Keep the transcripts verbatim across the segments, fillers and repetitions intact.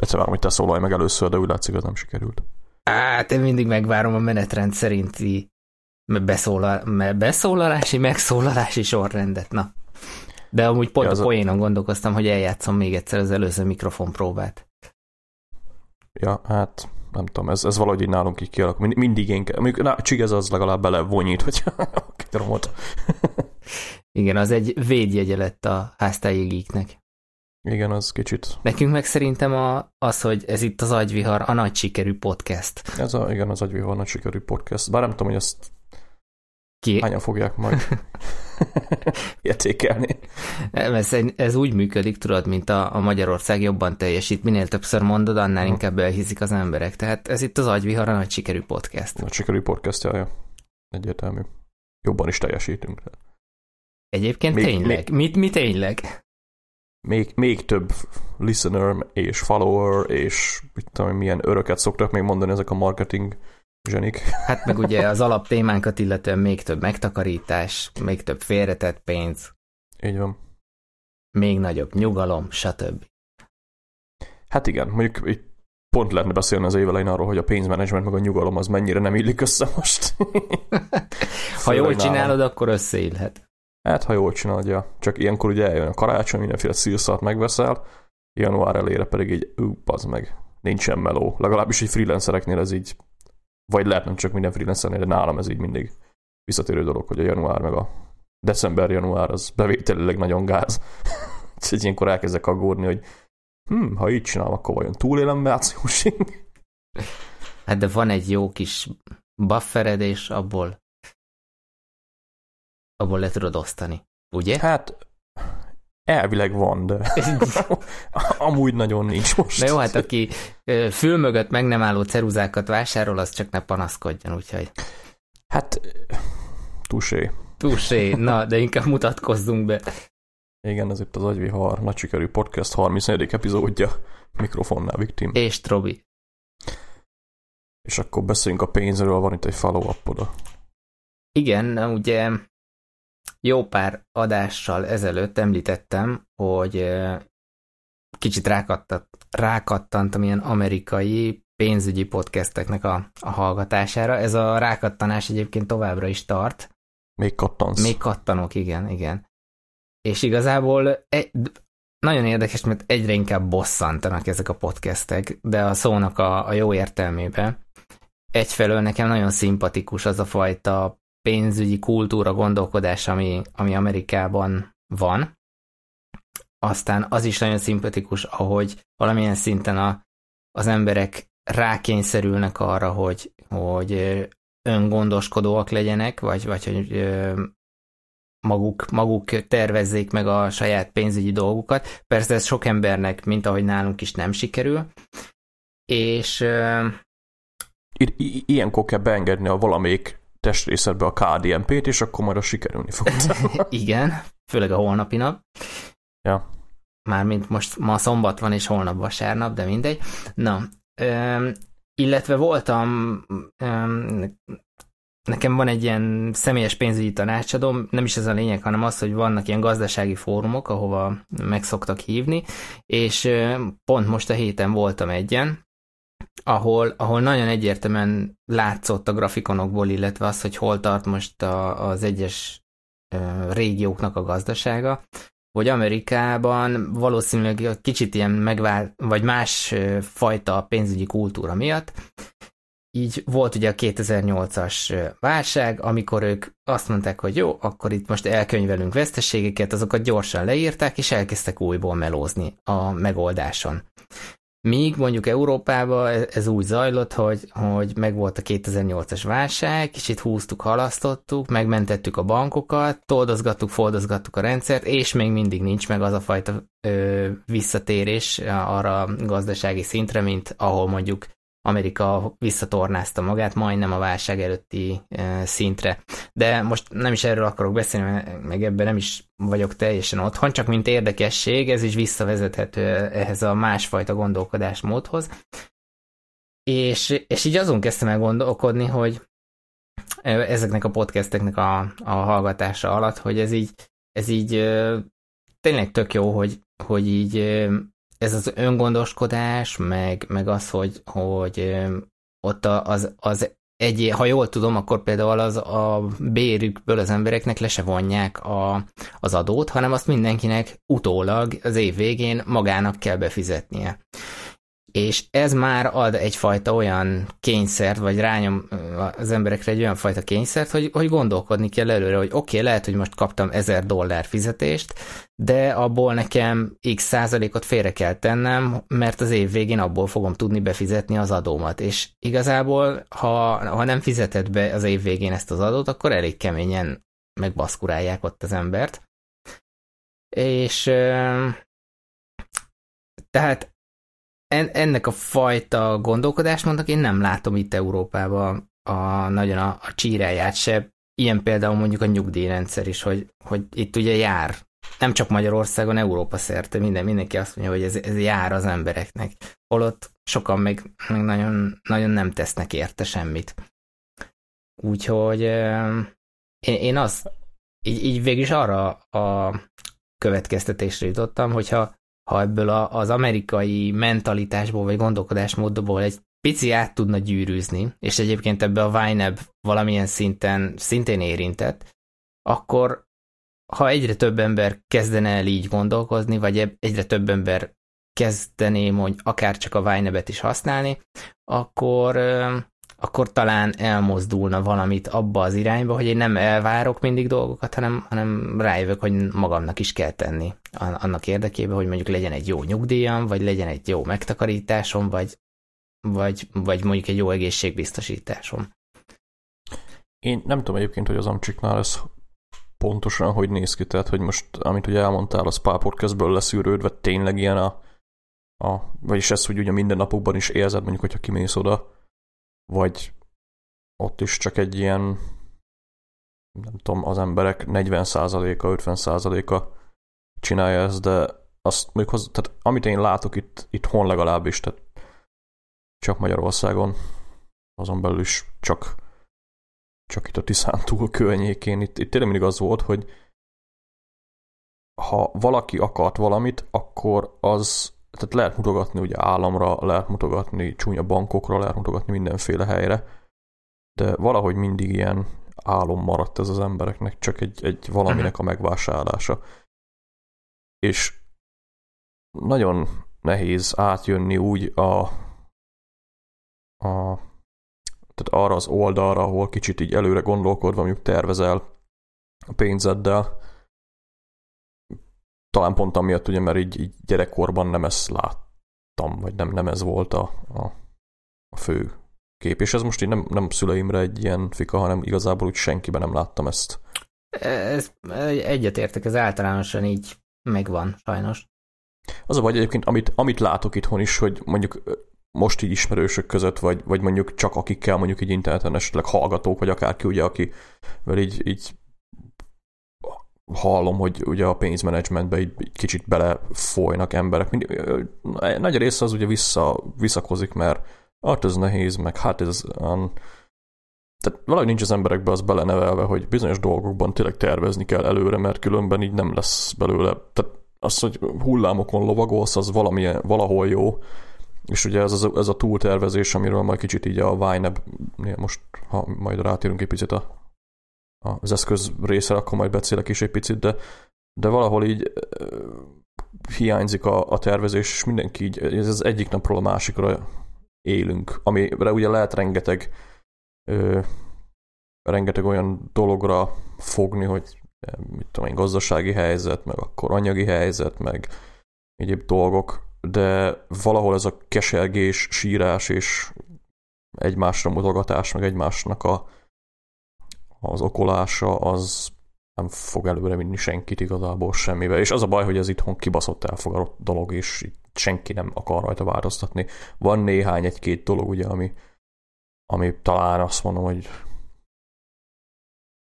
Egyszer várom, hogy te szólalj meg először, de úgy látszik, az nem sikerült. Hát én mindig megvárom a menetrend szerinti beszólal, beszólalási, megszólalási sorrendet, na. De amúgy pont ja, a poénon a... gondolkoztam, hogy eljátszom még egyszer az előző mikrofon próbát. Ja, hát nem tudom, ez, ez valahogy így nálunk így kialakul. Mind, mindig én kell. Mondjuk, na, Csigez az legalább belevonyít, hogy romot. Igen, az egy védjegye lett a háztáji geeknek. Igen, az kicsit. Nekünk meg szerintem a, az, hogy ez itt az Agyvihar, a nagy sikerű podcast. Ez a, igen, az Agyvihar nagy sikerű podcast. Bár nem tudom, hogy ezt ki? Hányan fogják majd értékelni. Ez, ez úgy működik, tudod, mint a, a Magyarország jobban teljesít. Minél többször mondod, annál hmm. inkább elhízik az emberek. Tehát ez itt az Agyvihar, a nagy sikerű podcast. Nagy sikerű podcast, jaj, egyértelmű. Jobban is teljesítünk. Egyébként még, tényleg. Még... Mi tényleg? Még, még több listener és follower, és mit tudom, milyen öröket szoktak még mondani ezek a marketing zsenik. Hát meg ugye az alaptémánkat illetően még több megtakarítás, még több félretett pénz. Így van. Még nagyobb nyugalom, stb. Hát igen, mondjuk így pont lehetne beszélni az évelején arról, hogy a pénzmenedzsment meg a nyugalom az mennyire nem illik össze most. Ha jól csinálod, akkor összeillhet. Hát, ha jól csinálja. Csak ilyenkor ugye eljön a karácsony, mindenféle szírszart megveszel, január elére pedig így, ú, bazd meg, nincsen meló. Legalábbis egy freelancereknél ez így, vagy lehet nem csak minden freelancernél, de nálam ez így mindig visszatérő dolog, hogy a január meg a december-január az bevételileg nagyon gáz. Úgyhogy ilyenkor elkezdek aggódni, hogy hm, ha így csinálom, akkor vajon túlélem márciusig? Hát de van egy jó kis buffered, és abból abból le tudod osztani, ugye? Hát elvileg van, de amúgy nagyon nincs most. De jó, hát aki fül mögött meg nem álló ceruzákat vásárol, az csak ne panaszkodjon, úgyhogy... Hát, túsé. Túsé, na, de inkább mutatkozzunk be. Igen, ez itt az Agyvihar, nagy sikerű podcast harmincnegyedik epizódja, mikrofonnál Viktim. És Trobi. És akkor beszéljünk a pénzről, van itt egy follow-up. Igen, ugye... Jó pár adással ezelőtt említettem, hogy kicsit rákattantam ilyen amerikai pénzügyi podcasteknek a, a hallgatására. Ez a rákattanás egyébként továbbra is tart. Még kattansz. Még kattanok, igen, igen. És igazából egy, nagyon érdekes, mert egyre inkább bosszantanak ezek a podcastek, de a szónak a, a jó értelmében. Egyfelől nekem nagyon szimpatikus az a fajta pénzügyi kultúra, gondolkodás, ami, ami Amerikában van. Aztán az is nagyon szimpatikus, ahogy valamilyen szinten a, az emberek rákényszerülnek arra, hogy, hogy öngondoskodóak legyenek, vagy, vagy hogy maguk, maguk tervezzék meg a saját pénzügyi dolgukat. Persze ez sok embernek, mint ahogy nálunk is, nem sikerül. És I- i- ilyenkor kell beengedni a valamelyik testrészedbe a ká dé en pét, és akkor majd a sikerülni fog. Igen, főleg a holnapi nap. Ja. Mármint most ma szombat van, és holnap vasárnap, de mindegy. Na, öm, illetve voltam, öm, nekem van egy ilyen személyes pénzügyi tanácsadom, nem is ez a lényeg, hanem az, hogy vannak ilyen gazdasági fórumok, ahova meg szoktak hívni, és öm, pont most a héten voltam egyen, Ahol, ahol nagyon egyértelműen látszott a grafikonokból, illetve az, hogy hol tart most a, az egyes ö, régióknak a gazdasága, hogy Amerikában valószínűleg kicsit ilyen megvál, vagy más ö, fajta pénzügyi kultúra miatt. Így volt ugye a kétezer-nyolcas válság, amikor ők azt mondták, hogy jó, akkor itt most elkönyvelünk veszteségeket, azokat gyorsan leírták, és elkezdtek újból melózni a megoldáson. Míg mondjuk Európában ez úgy zajlott, hogy, hogy megvolt a kétezer-nyolcas válság, kicsit húztuk, halasztottuk, megmentettük a bankokat, toldozgattuk, foldozgattuk a rendszert, és még mindig nincs meg az a fajta ö, visszatérés arra gazdasági szintre, mint ahol mondjuk Amerika visszatornázta magát, majdnem a válság előtti ö, szintre. De most nem is erről akarok beszélni, meg ebben nem is vagyok teljesen otthon, csak mint érdekesség, ez is visszavezethető ehhez a másfajta gondolkodásmódhoz. És, és így azon kezdtem el gondolkodni, hogy ezeknek a podcasteknek a, a hallgatása alatt, hogy ez így, ez így tényleg tök jó, hogy, hogy így ez az öngondoskodás, meg, meg az, hogy, hogy ott az, az egy, ha jól tudom, akkor például az a bérükből az embereknek le se vonják a, az adót, hanem azt mindenkinek utólag az év végén magának kell befizetnie. És ez már ad egyfajta olyan kényszert, vagy rányom az emberekre egy olyan fajta kényszert, hogy, hogy gondolkodni kell előre, hogy oké, okay, lehet, hogy most kaptam ezer dollár fizetést, de abból nekem x százalékot félre kell tennem, mert az év végén abból fogom tudni befizetni az adómat. És igazából, ha, ha nem fizeted be az év végén ezt az adót, akkor elég keményen megbaszkurálják ott az embert. És tehát ennek a fajta gondolkodást, mondok, én nem látom itt Európában a, nagyon a, a csíráját se. Ilyen például mondjuk a nyugdíjrendszer is, hogy, hogy itt ugye jár. Nem csak Magyarországon, Európa szerte minden, mindenki azt mondja, hogy ez, ez jár az embereknek. Holott sokan még, még nagyon, nagyon nem tesznek érte semmit. Úgyhogy én, én azt, így, így végül is arra a következtetésre jutottam, hogyha ha ebből a, az amerikai mentalitásból, vagy gondolkodásmódból egy pici át tudna gyűrűzni, és egyébként ebbe a YNAB valamilyen szinten szintén érintett, akkor ha egyre több ember kezdene el így gondolkozni, vagy egyre több ember kezdené, mondjuk akár csak a YNAB-et is használni, akkor, akkor talán elmozdulna valamit abba az irányba, hogy én nem elvárok mindig dolgokat, hanem, hanem rájövök, hogy magamnak is kell tenni annak érdekében, hogy mondjuk legyen egy jó nyugdíjam, vagy legyen egy jó megtakarításom, vagy, vagy, vagy mondjuk egy jó egészségbiztosításom. Én nem tudom egyébként, hogy az amcsiknál ez pontosan hogy néz ki, tehát hogy most, amit ugye elmondtál, az pár podcastből leszűrődve tényleg ilyen a, a vagyis ez, hogy ugye minden napokban is érzed, mondjuk, hogyha kimész oda, vagy ott is csak egy ilyen, nem tudom, az emberek negyven százaléka, ötven százaléka csinálja ezt, de azt még hozzá, tehát amit én látok itt, itthon legalábbis, tehát csak Magyarországon, azon belül is csak, csak itt a Tiszántúl környékén, itt, itt tényleg mindig az volt, hogy ha valaki akart valamit, akkor az, tehát lehet mutogatni ugye államra, lehet mutogatni csúnya bankokra, lehet mutogatni mindenféle helyre, de valahogy mindig ilyen álom maradt ez az embereknek, csak egy, egy valaminek a megvásárlása. És nagyon nehéz átjönni úgy a, a tehát arra az oldalra, ahol kicsit így előre gondolkodva, mondjuk tervezel a pénzeddel, talán pont amiatt, ugye, mert így, így gyerekkorban nem ezt láttam, vagy nem, nem ez volt a, a, a fő kép. És ez most így nem, nem szüleimre egy ilyen fika, hanem igazából úgy senkiben nem láttam ezt. Ez, egyetértek, ez általánosan így megvan, sajnos. Az a baj egyébként, amit, amit látok itthon is, hogy mondjuk most így ismerősök között, vagy, vagy mondjuk csak akikkel mondjuk így interneten esetleg hallgatók, vagy akárki, ugye, akivel így, így hallom, hogy ugye a pénzmenedzsmentbe így kicsit belefolynak emberek. Mindig, nagy része az ugye vissza, visszakozik, mert hát ez nehéz, meg hát ez... Um, tehát valahogy nincs az emberekbe az belenevelve, hogy bizonyos dolgokban tényleg tervezni kell előre, mert különben így nem lesz belőle. Tehát az, hogy hullámokon lovagolsz, az valami, valahol jó. És ugye ez, ez a túltervezés, amiről majd kicsit így a YNAB-nél most, ha majd rátérünk egy picit a az eszköz részre, akkor majd beszélek is egy picit, de, de valahol így uh, hiányzik a, a tervezés, és mindenki így, ez az egyik napról a másikra élünk, amire ugye lehet rengeteg uh, rengeteg olyan dologra fogni, hogy mit tudom én, gazdasági helyzet, meg akkor anyagi helyzet, meg egyéb dolgok, de valahol ez a kesergés, sírás és egymásra mutogatás, meg egymásnak a az okolása, az nem fog előre vinni senkit igazából semmibe. És az a baj, hogy ez itthon kibaszott elfogadott dolog, és senki nem akar rajta változtatni. Van néhány, egy-két dolog, ugye, ami, ami talán azt mondom, hogy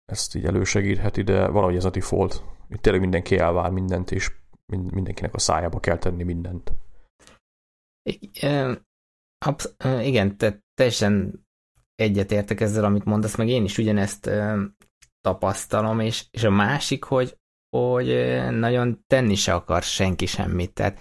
ezt így elősegítheti, de valahogy ez a default. Itt tényleg mindenki elvár mindent, és mindenkinek a szájába kell tenni mindent. Igen, te teljesen egyetértek ezzel, amit mondasz, meg én is ugyanezt ö, tapasztalom, és, és a másik, hogy, hogy nagyon tenni se akar senki semmit. Tehát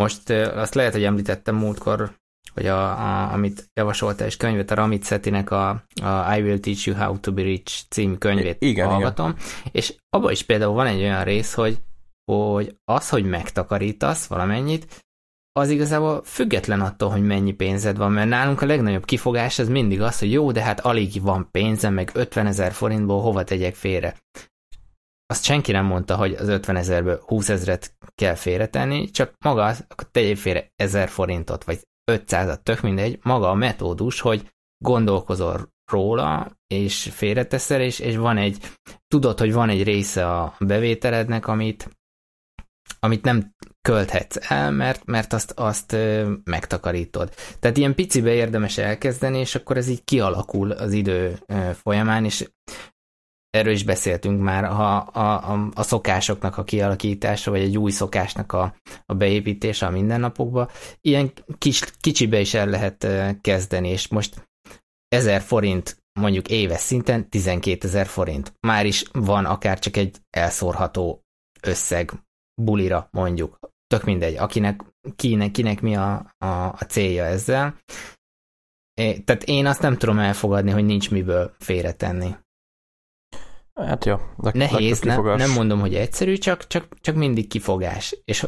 Most azt lehet, hogy említettem múltkor, hogy a, a, amit javasolta és könyvet, a Ramit Sethinek a, a I Will Teach You How To Be Rich című könyvét igen, hallgatom, igen. És abban is például van egy olyan rész, hogy, hogy az, hogy megtakarítasz valamennyit, az igazából független attól, hogy mennyi pénzed van, mert nálunk a legnagyobb kifogás az mindig az, hogy jó, de hát alig van pénzem, meg ötvenezer forintból hova tegyek félre. Azt senki nem mondta, hogy az ötvenezerből húszezret kell félretenni, csak maga az, akkor tegyél félre ezer forintot, vagy ötszázat, tök mindegy, maga a metódus, hogy gondolkozol róla, és félreteszel, és, és van egy, tudod, hogy van egy része a bevételednek, amit, amit nem költhetsz el, mert, mert azt, azt megtakarítod. Tehát ilyen picibe érdemes elkezdeni, és akkor ez így kialakul az idő folyamán, és erről is beszéltünk már, ha a, a, a szokásoknak a kialakítása, vagy egy új szokásnak a, a beépítése a mindennapokba, ilyen kis, kicsibe is el lehet kezdeni, és most ezer forint mondjuk éves szinten tizenkétezer forint. Már is van akár csak egy elszórható összeg bulira mondjuk. Tök mindegy, akinek, kinek, kinek mi a, a, a célja ezzel. É, tehát én azt nem tudom elfogadni, hogy nincs miből félretenni. Hát jó. Leg, Nehéz, nem, nem mondom, hogy egyszerű, csak, csak, csak mindig kifogás. És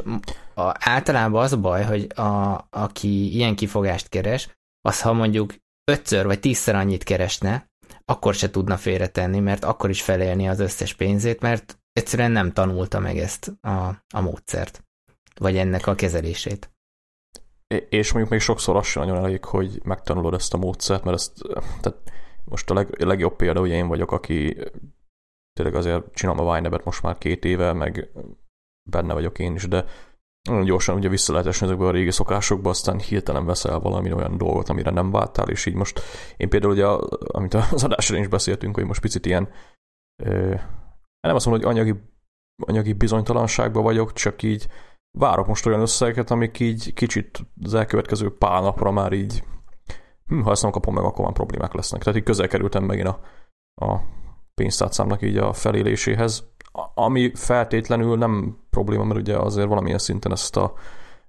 a, általában az a baj, hogy a, aki ilyen kifogást keres, az ha mondjuk ötször vagy tízszer annyit keresne, akkor se tudna félretenni, mert akkor is felélni az összes pénzét, mert egyszerűen nem tanulta meg ezt a, a módszert, vagy ennek a kezelését. É, és mondjuk még sokszor lassan nagyon elég, hogy megtanulod ezt a módszert, mert ezt, tehát most a leg, legjobb példa, ugye én vagyok, aki tényleg azért csinálom a YNAB-et most már két éve, meg benne vagyok én is, de nagyon gyorsan ugye vissza lehet esni ezekből a régi szokásokba, aztán hirtelen veszel valami olyan dolgot, amire nem váltál, és így most én például ugye, amit az adásra is beszéltünk, hogy most picit ilyen ö, nem azt mondom, hogy anyagi, anyagi bizonytalanságban vagyok, csak így várok most olyan összegeket, amik így kicsit az elkövetkező pár napra már így hm, ha ezt nem kapom meg, akkor már problémák lesznek. Tehát így közel kerültem megint a, a pénztárcámnak így a feléléséhez, ami feltétlenül nem probléma, mert ugye azért valamilyen szinten ezt a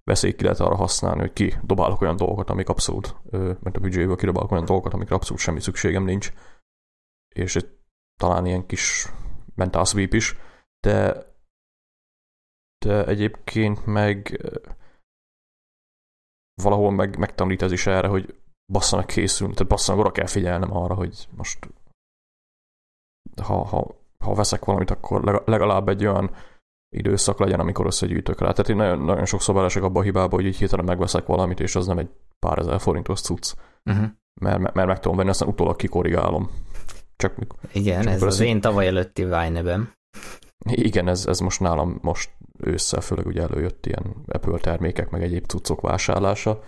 veszélyt ki lehet arra használni, hogy kidobálok olyan dolgokat, amik abszolút, mert a büdzséből kidobálok olyan dolgokat, amikre abszolút semmi szükségem nincs, és talán ilyen kis mental sweep is, de, de egyébként meg valahol meg, megtanulít ez is erre, hogy basszanak készülni, tehát basszanak oda kell figyelnem arra, hogy most ha, ha, ha veszek valamit, akkor legalább egy olyan időszak legyen, amikor összegyűjtök rá. Tehát én nagyon, nagyon sokszor belesek abba a hibába, hogy így hirtelen megveszek valamit, és az nem egy pár ezer forintos cucc, uh-huh. mert, mert meg tudom venni, aztán utólag kikorrigálom. Csak, igen, csak ez az én tavaly előtti vájnebem. Igen, ez, ez most nálam most ősszel főleg ugye előjött ilyen Apple termékek, meg egyéb cuccok vásárlása.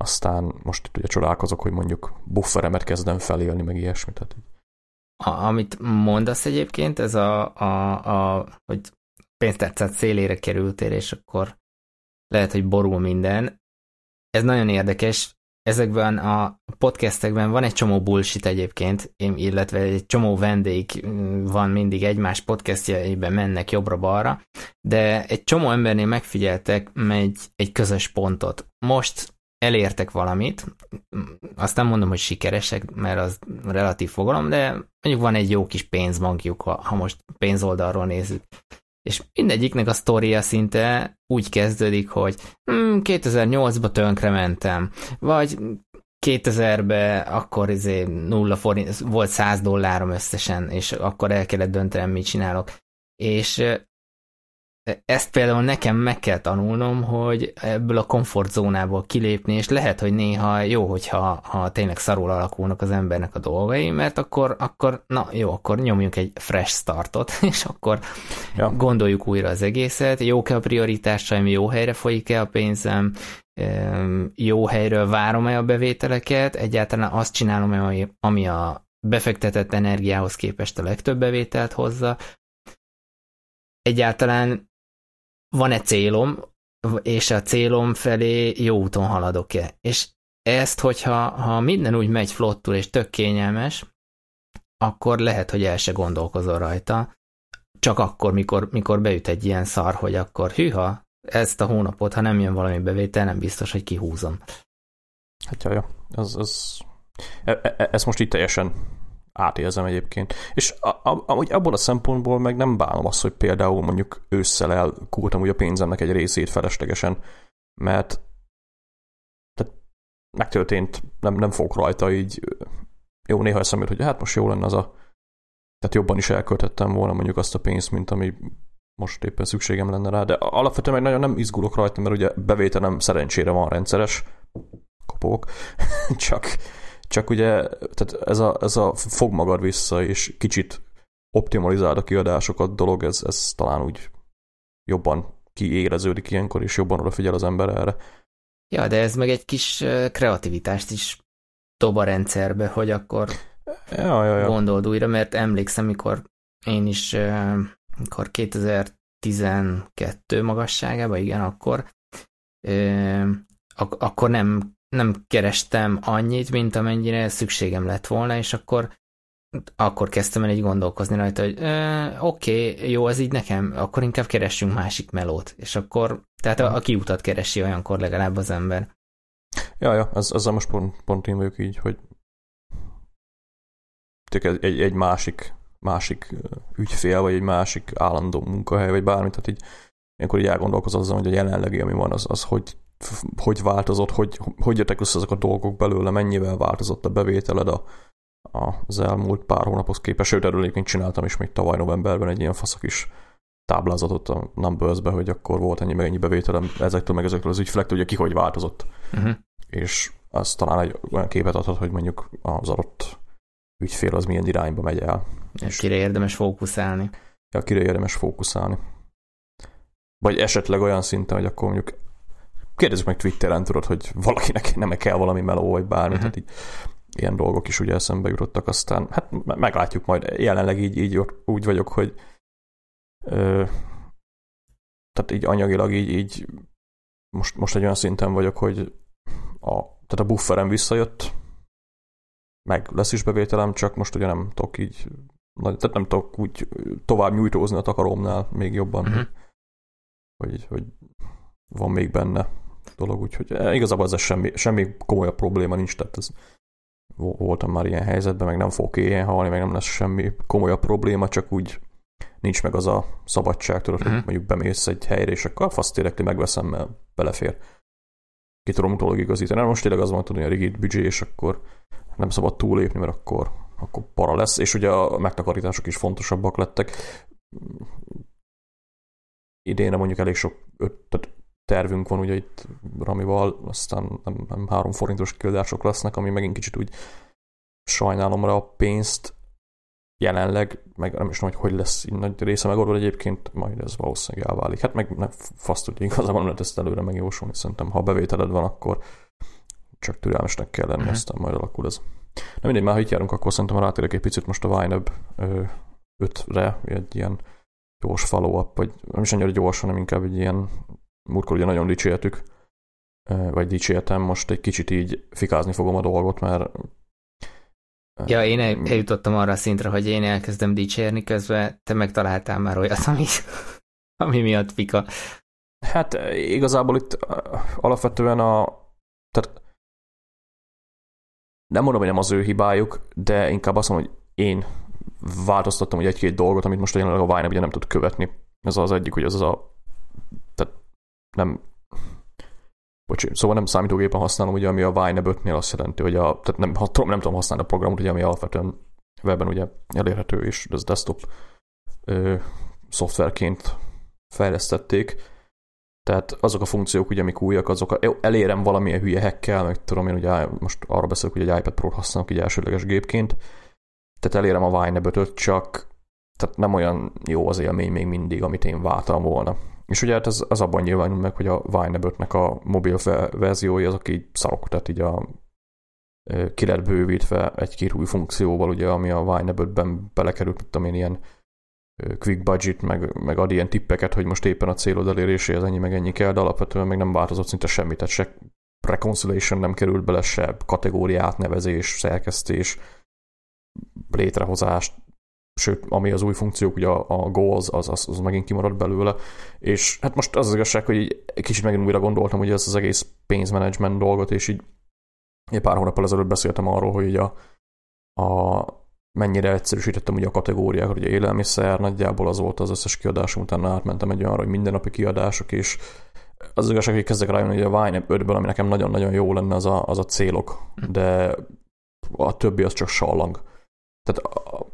Aztán most itt ugye csodálkozok, hogy mondjuk bufferemet kezdem felélni, meg ilyesmit. Tehát A, amit mondasz egyébként, ez a, a, a hogy pénztárcát szélére kerültél, és akkor lehet, hogy borul minden. Ez nagyon érdekes. Ezekben a podcastekben van egy csomó bullshit egyébként, illetve egy csomó vendég van mindig egymás podcastjaiben, mennek jobbra-balra, de egy csomó embernél megfigyeltek egy, egy közös pontot. Most elértek valamit, azt nem mondom, hogy sikeresek, mert az relatív fogalom, de mondjuk van egy jó kis pénzbankjuk, ha, ha most pénzoldalról nézzük. És mindegyiknek a sztoria szinte úgy kezdődik, hogy hm, kétezer-nyolcba tönkrementem, vagy kétezerbe akkor izé nulla forint, volt száz dollárom összesen, és akkor el kellett döntenem, mit csinálok. És ezt például nekem meg kell tanulnom, hogy ebből a komfortzónából kilépni, és lehet, hogy néha jó, hogyha ha tényleg szarul alakulnak az embernek a dolgai, mert akkor, akkor na jó, akkor nyomjuk egy fresh startot, és akkor ja. gondoljuk újra az egészet, jók-e a prioritásaim, jó helyre folyik-e a pénzem, jó helyről várom-e a bevételeket, egyáltalán azt csinálom-e, ami a befektetett energiához képest a legtöbb bevételt hozza, egyáltalán van-e célom, és a célom felé jó úton haladok-e? És ezt, hogyha ha minden úgy megy flottul és tök kényelmes, akkor lehet, hogy el se gondolkozol rajta. Csak akkor, mikor, mikor beüt egy ilyen szar, hogy akkor hűha, ezt a hónapot, ha nem jön valami bevétel, nem biztos, hogy kihúzom. Hát jaj, ez, ez, e, ezt most így teljesen átérzem egyébként. És amúgy abból a szempontból meg nem bánom azt, hogy például mondjuk ősszel elkúrtam úgy a pénzemnek egy részét feleslegesen, mert tehát megtörtént, nem, nem fogok rajta így, jó, néha eszembe jut, hogy hát most jó lenne az a, tehát jobban is elkölthettem volna mondjuk azt a pénzt, mint ami most éppen szükségem lenne rá, de alapvetően meg nagyon nem izgulok rajta, mert ugye bevételem szerencsére van rendszeres, kopók, csak, csak ugye tehát ez a, ez a fog magad vissza, és kicsit optimalizáld a kiadásokat dolog, ez, ez talán úgy jobban kiéreződik ilyenkor, és jobban odafigyel az ember erre. Ja, de ez meg egy kis kreativitást is dob a rendszerbe, hogy akkor ja, ja, ja. gondold újra, mert emlékszem, mikor én is mikor kétezer-tizenkettő magasságában, igen, akkor ak- akkor nem, nem kerestem annyit, mint amennyire szükségem lett volna, és akkor akkor kezdtem el így gondolkozni rajta, hogy oké, okay, jó, ez így nekem, akkor inkább keressünk másik melót, és akkor, tehát a, a kiutat keresi olyankor legalább az ember. Ja, ja, ez, ezzel most pont, pont én vagyok így, hogy tök egy, egy másik másik ügyfél, vagy egy másik állandó munkahely, vagy bármit, tehát így ilyenkor így elgondolkoz azzal, hogy a jelenlegi, ami van, az, az hogy, hogy változott, hogy, hogy jöttek össze ezek a dolgok belőle, mennyivel változott a bevételed a, a, az elmúlt pár hónaphoz képest, sőt, erről egyébként csináltam is még tavaly novemberben egy ilyen faszak is táblázatot a Numbers-be, hogy akkor volt ennyi, meg ennyi bevételem ezektől, meg ezektől az ügyfelektől, ugye ki hogy változott. Uh-huh. És az talán egy olyan képet adhat, hogy mondjuk az adott ügyfél az milyen irányba megy el. Kire érdemes fókuszálni. Ja, kire érdemes fókuszálni. Vagy esetleg olyan szinten, hogy akkor mondjuk kérdezzük meg Twitteren, tudod, hogy valakinek nem kell valami meló, vagy bármi, uh-huh. tehát így ilyen dolgok is ugye eszembe jutottak, aztán hát meglátjuk majd. Jelenleg így, így úgy vagyok, hogy ö, tehát így anyagilag így, így most, most egy olyan szinten vagyok, hogy a, tehát a bufferem visszajött, meg lesz is bevételem, csak most ugye nem tudok így, tehát nem tudok úgy tovább nyújtózni a takaromnál még jobban, uh-huh. hogy, hogy van még benne dolog, úgyhogy igazából ez semmi, semmi komolyabb probléma nincs, tehát ez, voltam már ilyen helyzetben, meg nem fogok éhen halni, meg nem lesz semmi komolyabb probléma, csak úgy nincs meg az a szabadság, tudod, uh-huh. hogy mondjuk bemész egy helyre, és akkor fasz tényleg megveszem, mert belefér. Ki tudom utólag igazítani. Most tényleg az van, tudni a rigid büdzsé, és akkor nem szabad túlépni, mert akkor, akkor para lesz, és ugye a megtakarítások is fontosabbak lettek. Idénre mondjuk elég sok öt, tervünk van ugye itt Ramival, aztán nem, nem három forintos kiadások lesznek, ami megint kicsit úgy sajnálom rá a pénzt jelenleg, meg nem is tudom, hogy hogy lesz így nagy része megoldva, egyébként majd ez valószínűleg elválik. Hát meg nem fasz tudja, igazából nem lehet ezt előre megjósolni, szerintem ha bevételed van, akkor csak türelmesnek kell lenni, uh-huh. aztán majd alakul ez. Na mindegy, már ha itt járunk, akkor szerintem rátérek egy picit most a YNAB ötre, egy ilyen gyors follow-up, vagy nem is annyira gyors, hanem inkább egy ilyen, múltkor ugye nagyon dicsértük, vagy dicsértem, most egy kicsit így fikázni fogom a dolgot, mert... Ja, én eljutottam arra a szintre, hogy én elkezdem dicsérni, közben te megtaláltál már olyat, ami, ami miatt fika. Hát igazából itt alapvetően a... Tehát nem mondom, hogy nem az ő hibájuk, de inkább azt mondom, hogy én változtattam ugye egy-két dolgot, amit most jelenleg a YNAB ugye nem tud követni. Ez az egyik, hogy az az a... Tehát nem... Bocsi, szóval nem számítógépen használom, ugye, ami a YNAB ötnél azt jelenti, hogy a... Tehát nem, nem tudom használni a programot, ugye, ami alapvetően webben ugye elérhető, és ez desktop ö, szoftverként fejlesztették. Tehát azok a funkciók, ugye, amik újak, azok a, elérem valamilyen hülye hackkel, meg tudom én, ugye most arra beszélek, hogy egy iPad Pro-t használok így elsődleges gépként, tehát elérem a YNAB ötöt, csak tehát nem olyan jó az élmény még mindig, amit én vártam volna. És ugye hát ez, ez abban nyilvánul meg, hogy a YNAB ötnek a mobil verziói azok így szarok, tehát így a ki lett bővítve egy-két új funkcióval, ugye, ami a YNAB ötben belekerült, mint amilyen ilyen quick budget, meg, meg ad ilyen tippeket, hogy most éppen a célod eléréséhez ennyi meg ennyi kell, de alapvetően még nem változott szinte semmit, tehát se reconciliation nem került bele, se kategóriát, nevezés, szerkesztés, létrehozás, sőt, ami az új funkciók, ugye a, a goals, az, az, az megint kimaradt belőle, és hát most az az igazság, hogy így kicsit megint újra gondoltam, hogy ezt az egész pénzmenedzsment dolgot, és így pár hónappal ezelőtt beszéltem arról, hogy a, a mennyire egyszerűsítettem ugye a kategóriákat, ugye élelmiszer, nagyjából az volt az összes kiadásom, utána átmentem egy olyanra, hogy mindennapi kiadások, és az az igazság, hogy kezdek rájönni, hogy a Y NAB ötből, ami nekem nagyon-nagyon jó lenne, az a, az a célok, de a többi az csak sallang. Tehát a,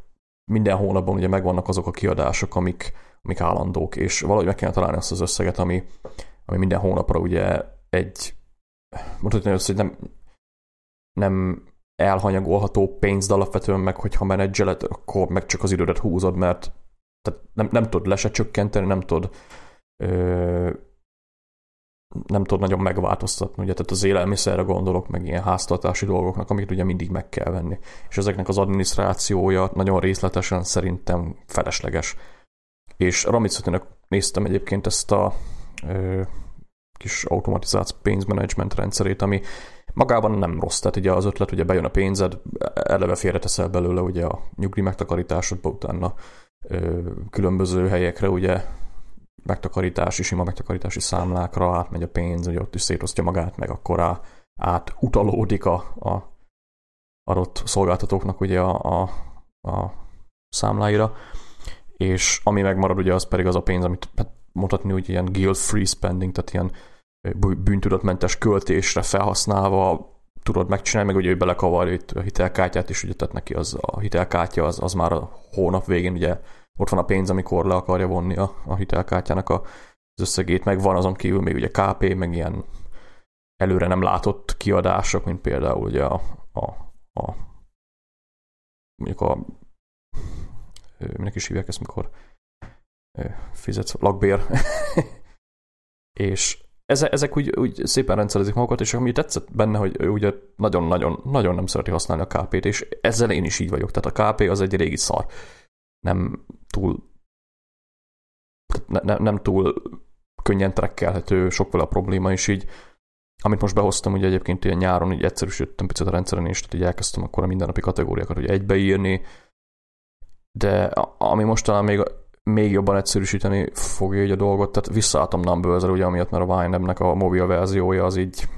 minden hónapban ugye megvannak azok a kiadások, amik, amik állandók, és valahogy meg kell találni azt az összeget, ami, ami minden hónapra ugye egy, mondhatni össze, hogy nem, nem elhanyagolható pénzd alapvetően, meg hogyha menedzseled, akkor meg csak az idődet húzod, mert tehát nem, nem tud le se csökkenteni, nem tud ö, nem tud nagyon megváltoztatni, ugye, tehát az élelmiszerre gondolok, meg ilyen háztartási dolgoknak, amiket ugye mindig meg kell venni. És ezeknek az adminisztrációja nagyon részletesen szerintem felesleges. És Ramit Sethinek néztem egyébként ezt a ö, kis automatizált pénzmenedzsment rendszerét, ami magában nem rossz, tehát ugye az ötlet, ugye bejön a pénzed, eleve félreteszel belőle ugye a nyugdíj megtakarításodba, utána ö, különböző helyekre ugye megtakarítási, sima megtakarítási számlákra átmegy a pénz, ugye ott is szétosztja magát, meg akkor á, átutalódik a, a adott szolgáltatóknak ugye a, a, a számláira, és ami megmarad ugye az pedig az a pénz, amit hát mondhatni, hogy ilyen guilt-free spending, tehát ilyen bűntudatmentes költésre felhasználva tudod megcsinálni, meg ugye ő belekavarja itt a hitelkártyát, és ugye tehát neki az, a hitelkártya az, az már a hónap végén ugye ott van a pénz, amikor le akarja vonni a, a hitelkártyának a, az összegét, meg van azon kívül még ugye ká pé, meg ilyen előre nem látott kiadások, mint például ugye a, a, a mondjuk a minek is hívják ezt, mikor fizetsz, lakbér. És Eze, ezek úgy, úgy szépen rendszerezik magukat, és ami tetszett benne, hogy ő ugye nagyon-nagyon-nagyon nem szereti használni a ká pét, és ezzel én is így vagyok. Tehát a ká pé az egy régi szar. Nem túl ne, ne, nem túl könnyen trekkelhető, sokféle a probléma, és így amit most behoztam, ugye egyébként ilyen nyáron így egyszerűsítettem picit a rendszeren, és tehát így elkezdtem akkor a mindennapi kategóriákat ugye egybeírni, de ami most talán még még jobban egyszerűsíteni fogja így a dolgot, tehát visszaálltam Numbers-re, ugye amiatt, mert a Y NAB-nek a mobil verziója az így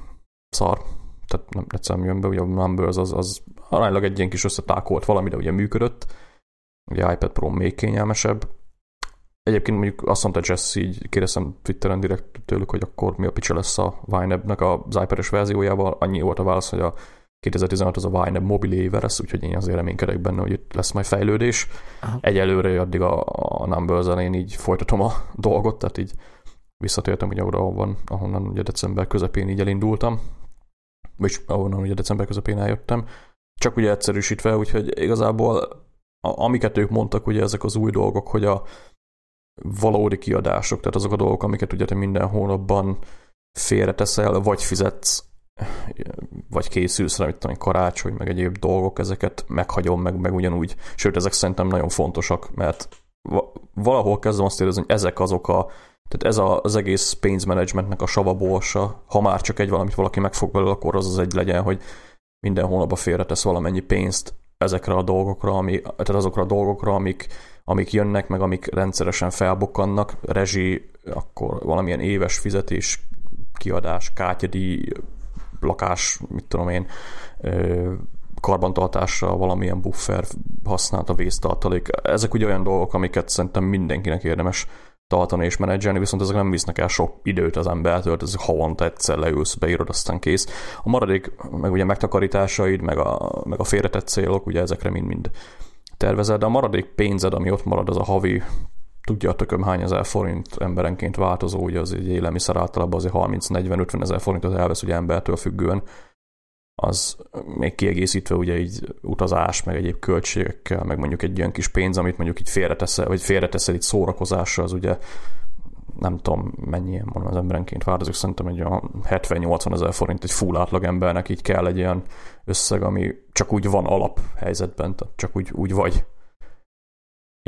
szar, tehát nem egyszerűen jön be, ugye a Numbers az, az aránylag egy ilyen kis összetákolt valami, de ugye működött, ugye iPad Pro még kényelmesebb. Egyébként mondjuk azt mondta Jess, így kérdeztem Twitteren direkt tőlük, hogy akkor mi a picsa lesz a Y NAB-nek az iPad-es verziójával, annyi volt a válasz, hogy a kétezer-tizenhat az a Y NAB mobil éve lesz, úgyhogy én azért reménykedek benne, hogy itt lesz majd fejlődés. Aha. Egyelőre addig a, a Numbers-en én így folytatom a dolgot, tehát így visszatértem ugye oda, ahonnan, ahonnan ugye december közepén így elindultam, vagy ahonnan ugye december közepén eljöttem, csak ugye egyszerűsítve, úgyhogy igazából a, amiket ők mondtak, ugye ezek az új dolgok, hogy a valódi kiadások, tehát azok a dolgok, amiket ugye te minden hónapban félreteszel, vagy fizetsz, vagy készülsz, nem tudom, karácsony, meg egyéb dolgok, ezeket meghagyom, meg, meg ugyanúgy. Sőt, ezek szerintem nagyon fontosak, mert valahol kezdem azt érezni, hogy ezek azok a, tehát ez az egész pénzmenedzsmentnek a savaborsa, ha már csak egy valamit valaki megfog belőle, akkor az az egy legyen, hogy minden hónapban félretesz valamennyi pénzt ezekre a dolgokra, ami, tehát azokra a dolgokra, amik, amik jönnek, meg amik rendszeresen felbukkannak, rezsi, akkor valamilyen éves fizetés, kiadás, kártyadíj, lakás, mit tudom én, karbantartásra, valamilyen buffer használta, vésztartalék. Ezek ugye olyan dolgok, amiket szerintem mindenkinek érdemes tartani és menedzselni, viszont ezek nem visznek el sok időt az embertől, ezek havonta egyszer leülsz, beírod, aztán kész. A maradék, meg ugye megtakarításaid, meg a, meg a félretett célok, ugye ezekre mind-mind tervezel, de a maradék pénzed, ami ott marad, az a havi, tudja a tököm hány ezer forint emberenként változó, ugye az egy élelmiszer általában azért harminc-negyven-ötven ezer forintot elvesz ugye embertől függően, az még kiegészítve ugye így utazás, meg egyéb költségekkel, meg mondjuk egy ilyen kis pénz, amit mondjuk így félreteszel, vagy félreteszel itt szórakozásra, az ugye nem tudom mennyi, mondom, az emberenként változik, szerintem egy olyan hetven-nyolcvan ezer forint egy full átlag embernek így kell egy olyan összeg, ami csak úgy van alaphelyzetben, tehát csak úgy, úgy vagy.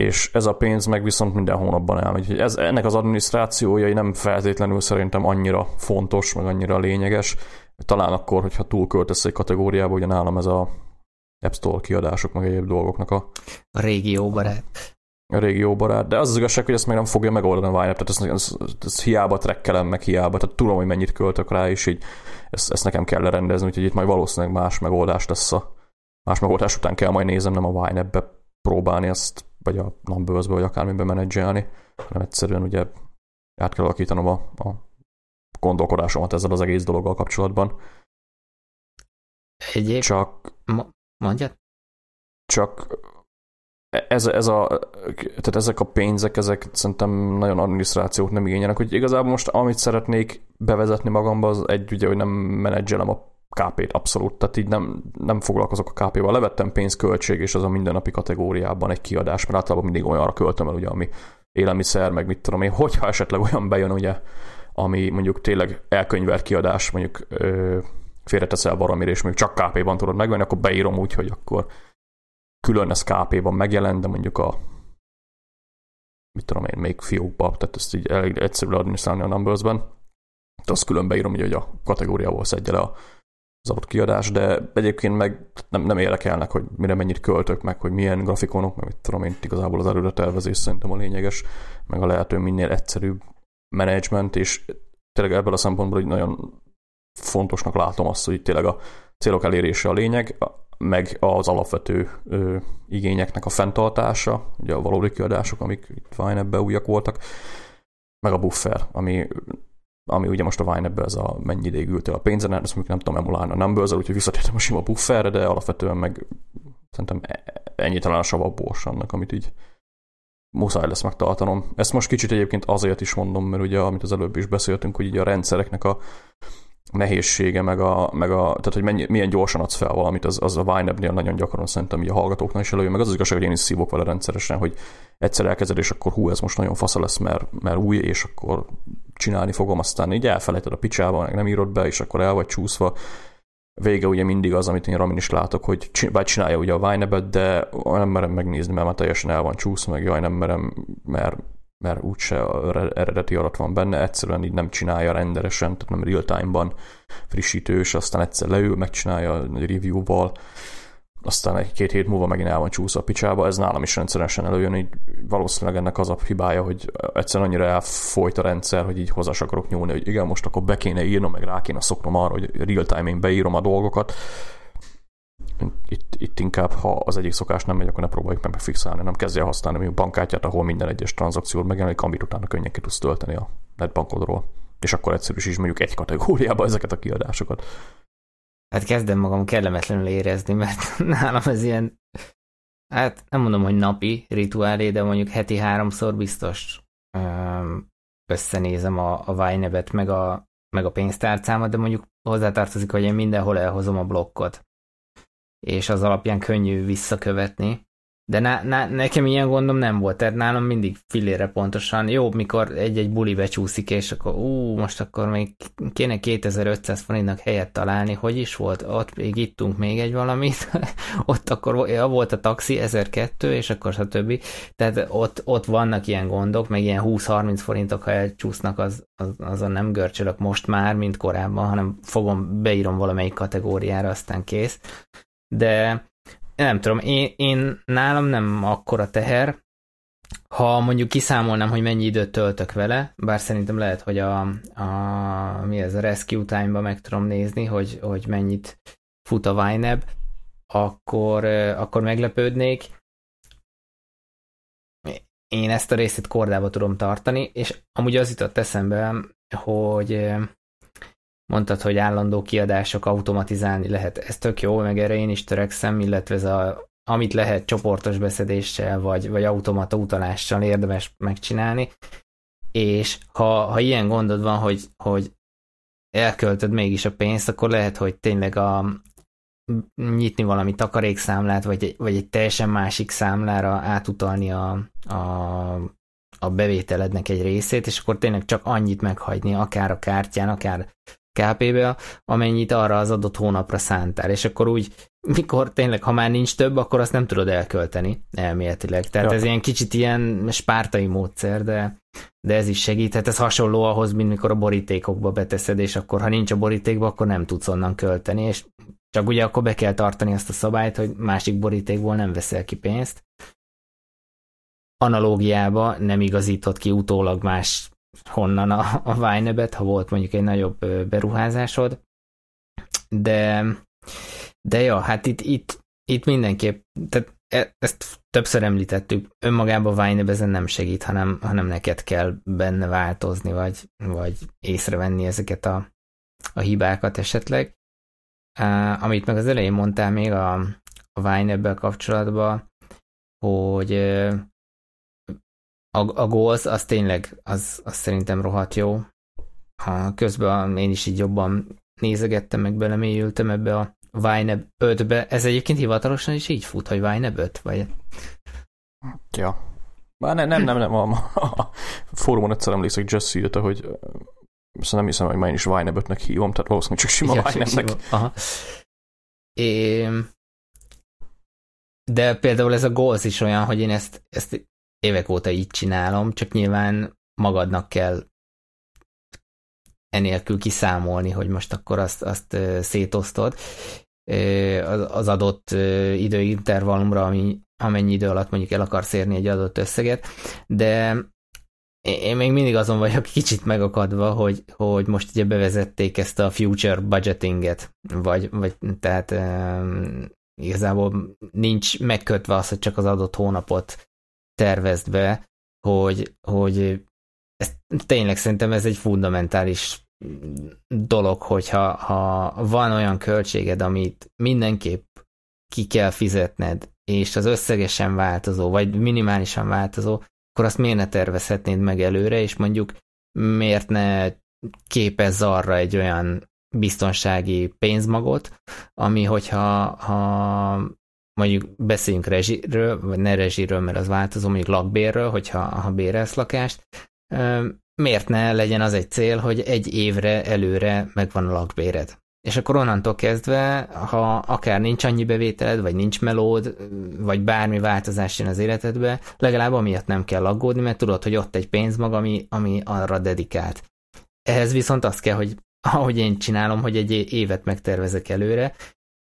És ez a pénz meg viszont minden hónapban elmegy. Ez, ennek az adminisztrációja nem feltétlenül szerintem annyira fontos, meg annyira lényeges. Talán akkor, hogyha túlköltesz egy kategóriába, ugye nálam ez a App Store kiadások, meg egyéb dolgoknak a... A régi jó barát. A régi jó barát, de az az igazság, hogy ezt meg nem fogja megoldani a YNAB, tehát ezt, ezt, ezt hiába trekkelem, meg hiába, tehát tudom, hogy mennyit költök rá, és így ezt, ezt nekem kell lerendezni, úgyhogy itt majd valószínűleg más megoldás lesz a... Más megoldás után kell majd nézem, nem a YNAB-be próbálni ezt, vagy a Numbers-be, vagy akármiben menedzselni, hanem egyszerűen ugye át kell alakítanom a, a gondolkodásomat ezzel az egész dologgal kapcsolatban. Egyéb... Csak... Ma... Mondjad? Csak ez, ez a, tehát ezek a pénzek, ezek szerintem nagyon adminisztrációt nem igényelnek, hogy igazából most amit szeretnék bevezetni magamba, az egy ugye, hogy nem menedzselem a ká pét abszolút, tehát így nem, nem foglalkozok a ká pével. Levettem pénzköltség, és az a mindennapi kategóriában egy kiadás, mert általában mindig olyanra költöm el, ugye, ami élelmiszer, meg mit tudom én, hogyha esetleg olyan bejön, ugye, ami mondjuk tényleg elkönyvelt kiadás, mondjuk... Ö, félreteszel valamire, és még csak ká péban tudod megvenni, akkor beírom úgy, hogy akkor külön ez ká péban megjelent, de mondjuk a mit tudom én, még fiókba, tehát ezt így elég egyszerű adminisztrálni a Numbers-ben, tehát azt külön beírom, hogy a kategóriából szedje le az adott kiadás, de egyébként meg nem, nem érdekelnek, hogy mire mennyit költök, meg hogy milyen grafikonok, meg mit tudom én, igazából az előre tervezés szerintem a lényeges, meg a lehető minél egyszerűbb menedzsment, és tényleg ebből a szempontból hogy nagyon fontosnak látom azt, hogy tényleg a célok elérése a lényeg, meg az alapvető ö, igényeknek a fenntartása, ugye a valódi kiadások, amik itt YNAB-ben újak voltak, meg a buffer, ami, ami ugye most a YNAB-ben ez a mennyi ideig ültél a pénzen, ezt mondjuk nem tudom emulálni a Numbers-el, úgyhogy visszatértem a sima bufferre, de alapvetően meg szerintem ennyi talán a savabors annak, amit így muszáj lesz megtartanom. Ezt most kicsit egyébként azért is mondom, mert ugye amit az előbb is beszéltünk, hogy így a rendszereknek a nehézsége, meg a, meg a tehát, hogy mennyi, milyen gyorsan adsz fel valamit, az, az a YNAB-nél nagyon gyakran szerintem így a hallgatóknál is előjön, meg az az igazság, hogy én is szívok vele rendszeresen, hogy egyszer elkezded, és akkor hú, ez most nagyon fasza lesz, mert, mert új, és akkor csinálni fogom, aztán így elfelejted a picsába, meg nem írod be, és akkor el vagy csúszva. Vége ugye mindig az, amit én Ramin is látok, hogy csinálja ugye a YNAB-et, de nem merem megnézni, mert már teljesen el van csúszva, meg jaj, nem merem, mert mert úgyse eredeti adat van benne, egyszerűen így nem csinálja renderesen, tehát nem real-time-ban frissítő, és aztán egyszer leül, megcsinálja egy review-val, aztán egy-két hét múlva megint el van csúszva a picsába, ez nálam is rendszeresen előjön, így valószínűleg ennek az a hibája, hogy egyszerűen annyira elfolyt a rendszer, hogy így hozzá akarok nyúlni, hogy igen, most akkor be kéne írnom, meg rá kéne szoknom arra, hogy real-time-én beírom a dolgokat. Itt, itt inkább, ha az egyik szokás nem megy, akkor ne próbáljuk meg megfixálni, nem kezdje használni a bankkártyát, ahol minden egyes tranzakciót megjelenik, amit utána könnyen ki tudsz tölteni a netbankodról. És akkor egyszerűsítsd mondjuk egy kategóriába ezeket a kiadásokat. Hát kezdem magam kellemetlenül érezni, mert nálam ez ilyen, hát nem mondom, hogy napi rituálé, de mondjuk heti háromszor biztos összenézem a, a YNAB-et, meg a, meg a pénztárcámat, de mondjuk hozzátartozik, hogy én mindenhol elhozom a blokkot, és az alapján könnyű visszakövetni. De ná- ná- nekem ilyen gondom nem volt, tehát nálam mindig filére pontosan, jó, mikor egy-egy buli becsúszik, és akkor ú, most akkor még kéne kétezer-ötszáz forintnak helyet találni, hogy is volt, ott még ittunk még egy valamit, ott akkor ja, volt a taxi, ezerkétszáz, és akkor stb. Tehát ott, ott vannak ilyen gondok, meg ilyen húsz-harminc forintok, ha elcsúsznak, az, az, azon nem görcsölök most már, mint korábban, hanem fogom, beírom valamelyik kategóriára, aztán kész. De nem tudom, én, én nálam nem akkora teher, ha mondjuk kiszámolnám, hogy mennyi időt töltök vele, bár szerintem lehet, hogy a, a mi ez a rescue time-ba meg tudom nézni, hogy, hogy mennyit fut a YNAB, akkor, akkor meglepődnék. Én ezt a részét kordába tudom tartani, és amúgy az jutott eszembe, hogy mondtad, hogy állandó kiadások automatizálni lehet. Ez tök jó, meg erre én is törekszem, illetve ez a, amit lehet csoportos beszedéssel, vagy, vagy automata utalással érdemes megcsinálni. És ha, ha ilyen gondod van, hogy, hogy elköltöd mégis a pénzt, akkor lehet, hogy tényleg a, nyitni valami takarékszámlát, vagy, vagy egy teljesen másik számlára átutalni a, a a bevételednek egy részét, és akkor tényleg csak annyit meghagyni, akár a kártyán, akár ká pébe, amennyit arra az adott hónapra szántál, és akkor úgy, mikor tényleg, ha már nincs több, akkor azt nem tudod elkölteni, elméletileg. Tehát ja. Ez ilyen kicsit ilyen spártai módszer, de, de ez is segíthet. Ez hasonló ahhoz, mint mikor a borítékokba beteszed, és akkor ha nincs a borítékba, akkor nem tudsz onnan költeni, és Csak ugye akkor be kell tartani azt a szabályt, hogy másik borítékból nem veszel ki pénzt. Analógiába nem igazíthat ki utólag más honnan a, a YNAB-et, ha volt mondjuk egy nagyobb beruházásod. De, de ja, hát itt, itt, itt mindenképp, tehát e, ezt többször említettük, önmagában a YNAB ezen nem segít, hanem, hanem neked kell benne változni, vagy, vagy észrevenni ezeket a, a hibákat esetleg. Uh, amit meg az elején mondtál még a, a YNAB-bel kapcsolatban, hogy uh, a, a goals, az tényleg, az, az szerintem rohadt jó. Ha közben én is így jobban nézegettem, meg belemélyültem ebbe a YNAB ötbe. Ez egyébként hivatalosan is így fut, hogy YNAB öt, vagy? Ja. Már ne, nem, nem, nem. A, a fórumon egyszer emlékszek, Jesse írta, hogy szóval nem hiszem, hogy már én is YNAB ötnek hívom, tehát valószínűleg csak sima ja, YNAB-nek. Aha. É, de például ez a goals is olyan, hogy én ezt, ezt évek óta így csinálom, csak nyilván magadnak kell enélkül kiszámolni, hogy most akkor azt, azt szétosztod az adott időintervallumra, ami, amennyi idő alatt mondjuk el akarsz érni egy adott összeget, de én még mindig azon vagyok kicsit megakadva, hogy, hogy most ugye bevezették ezt a future budgetinget, vagy, vagy tehát um, igazából nincs megkötve az, hogy csak az adott hónapot tervezd be, hogy, hogy ez, tényleg szerintem ez egy fundamentális dolog, hogyha ha van olyan költséged, amit mindenképp ki kell fizetned, és az összegesen változó, vagy minimálisan változó, akkor azt miért ne tervezhetnéd meg előre, és mondjuk miért ne képezz arra egy olyan biztonsági pénzmagot, ami hogyha ha mondjuk beszéljünk rezsiről, vagy ne rezsiről, mert az változó, mondjuk lakbérről, hogyha ha bérelsz lakást, miért ne legyen az egy cél, hogy egy évre előre megvan a lakbéred. És akkor onnantól kezdve, ha akár nincs annyi bevételed, vagy nincs melód, vagy bármi változás jön az életedbe, legalább amiatt nem kell aggódni, mert tudod, hogy ott egy pénzmag, ami, ami arra dedikált. Ehhez viszont az kell, hogy ahogy én csinálom, hogy egy évet megtervezek előre,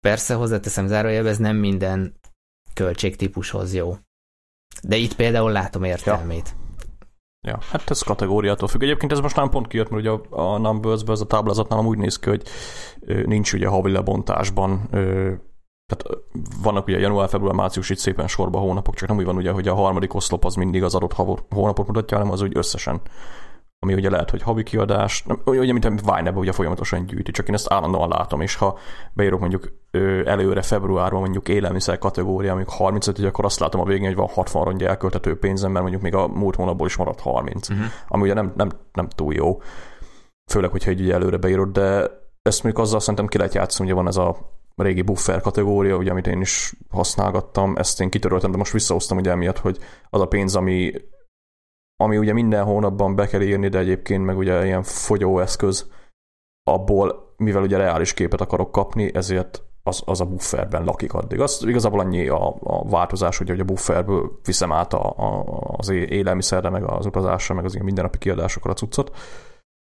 persze hozzáteszem zárójelbe, ez nem minden költségtípushoz jó. De itt például látom értelmét. Ja. Ja, hát ez kategóriától függ. Egyébként ez most nem pont kijött, mert ugye a, a Numbers-ben ez a táblázatnál úgy néz ki, hogy nincs ugye havi lebontásban, tehát vannak ugye január, február, március itt szépen sorba hónapok, csak nem úgy van ugye, hogy a harmadik oszlop az mindig az adott hónapot mutatja, hanem az úgy összesen, ami ugye lehet, hogy havi kiadás, nem, ugye mint a YNAB-ben ugye folyamatosan gyűjti, csak én ezt állandóan látom, és ha beírok mondjuk előre februárban mondjuk élelmiszer kategória, mondjuk harmincöt, akkor azt látom a végén, hogy van hatvan rongy elköltető pénzem, mert mondjuk még a múlt hónapból is maradt harminc, uh-huh. ami ugye nem, nem, nem túl jó, főleg, hogyha így ugye előre beírod, de ezt mondjuk azzal szerintem ki lehet játszani, ugye van ez a régi buffer kategória, ugye, amit én is használgattam, ezt én kitöröltem, de most visszahoztam ugye emiatt, hogy az a pénz, ami ami ugye minden hónapban be kell írni, de egyébként meg ugye ilyen fogyóeszköz, abból, mivel ugye reális képet akarok kapni, ezért az, az a bufferben lakik addig. Az igazából annyi a, a változás, ugye, hogy a bufferből viszem át a, a, az élelmiszerre, meg az utazásra, meg az ilyen mindennapi kiadásokra a cuccot,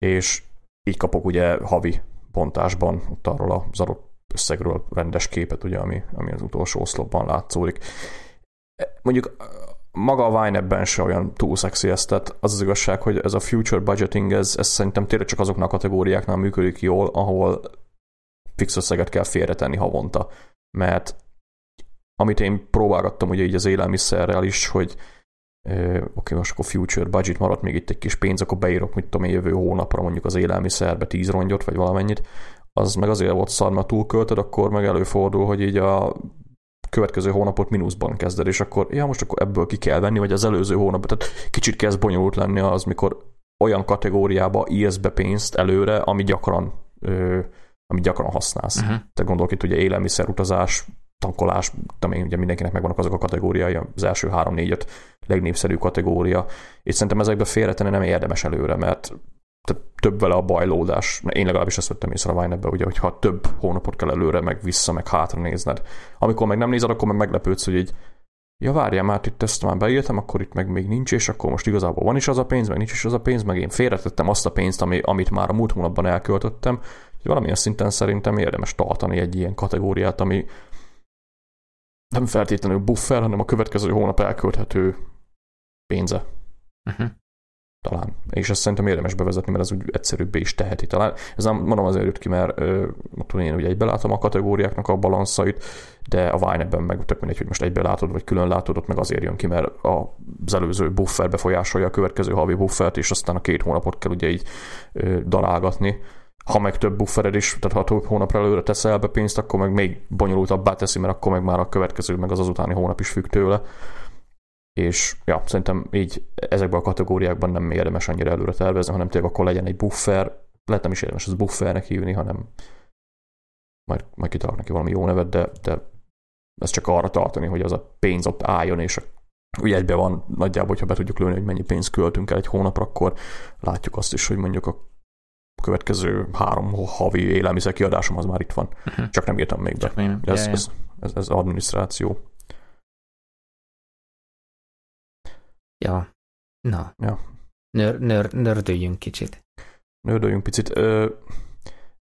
és így kapok ugye havi bontásban ott arról az adott összegről rendes képet, ugye, ami, ami az utolsó oszlopban látszódik. Mondjuk maga a YNAB-ben se olyan túl szexi ez, tehát az az igazság, hogy ez a future budgeting, ez, ez szerintem tényleg csak azoknak a kategóriáknál működik jól, ahol fix összeget kell félretenni havonta. Mert amit én próbálgattam ugye így az élelmiszerrel is, hogy oké, okay, most akkor future budget maradt még itt egy kis pénz, akkor beírok, mit tudom én, jövő hónapra mondjuk az élelmiszerbe tíz rongyot, vagy valamennyit, az meg azért volt szar, mert túlköltöd, akkor meg előfordul, hogy így a következő hónapot mínuszban kezded, és akkor ja, most akkor ebből ki kell venni, vagy az előző hónapban, tehát kicsit kezd bonyolult lenni az, mikor olyan kategóriába írsz be pénzt előre, ami gyakran ö, ami gyakran használsz. Uh-huh. Tehát gondolok itt ugye élelmiszer, utazás, tankolás, tudom én, ugye mindenkinek megvannak azok a kategóriai, az első három-négy-öt legnépszerűbb kategória, és szerintem ezekbe félretenni nem érdemes előre, mert több vele a bajlódás. Én legalábbis ezt vettem észre a YNAB-be, ugye, hogyha több hónapot kell előre, meg vissza, meg hátra nézned. Amikor meg nem nézed, akkor meg meglepődsz, hogy így ja, várjál már, itt ezt már beírtam, akkor itt meg még nincs, és akkor most igazából van is az a pénz, meg nincs is az a pénz, meg én félretettem azt a pénzt, ami, amit már a múlt hónapban elköltöttem, hogy valamilyen szinten szerintem érdemes tartani egy ilyen kategóriát, ami nem feltétlenül buffer, hanem a következő hónap elkölthető pénze. Uh-huh. Talán. És ezt szerintem érdemes bevezetni, mert ez úgy egyszerűbbé is teheti. Talán ez nem mondom azért jött ki, mert ö, tudom, én ugye egybe látom a kategóriáknak a balanszait, de a Wine-ben meg tök mindegy, hogy most egybe látod, vagy külön látod, ott meg azért jön ki, mert az előző buffer befolyásolja a következő havi buffert, és aztán a két hónapot kell ugye így ö, darálgatni. Ha meg több buffered is, tehát ha több hónapra előre teszel be pénzt, akkor meg még bonyolultabbá teszi, mert akkor meg már a következő, meg az azutáni hónap is függ tőle. És ja, szerintem így ezekben a kategóriákban nem érdemes annyira előre tervezni, hanem tényleg akkor legyen egy buffer, lehet nem is érdemes ezt buffernek hívni, hanem majd, majd kitalálok neki valami jó nevet, de, de ez csak arra tartani, hogy az a pénz ott álljon, és ugye egyben van nagyjából, hogyha be tudjuk lőni, hogy mennyi pénzt költünk el egy hónapra, akkor látjuk azt is, hogy mondjuk a következő három havi élelmiszer kiadásom az már itt van. Uh-huh. Csak nem írtam még be. Csak nem. Ez, ez, ez, ez adminisztráció. Ja. Na. Ja. Nör, nör, nördöljünk kicsit. Nördöljünk picit. Ö,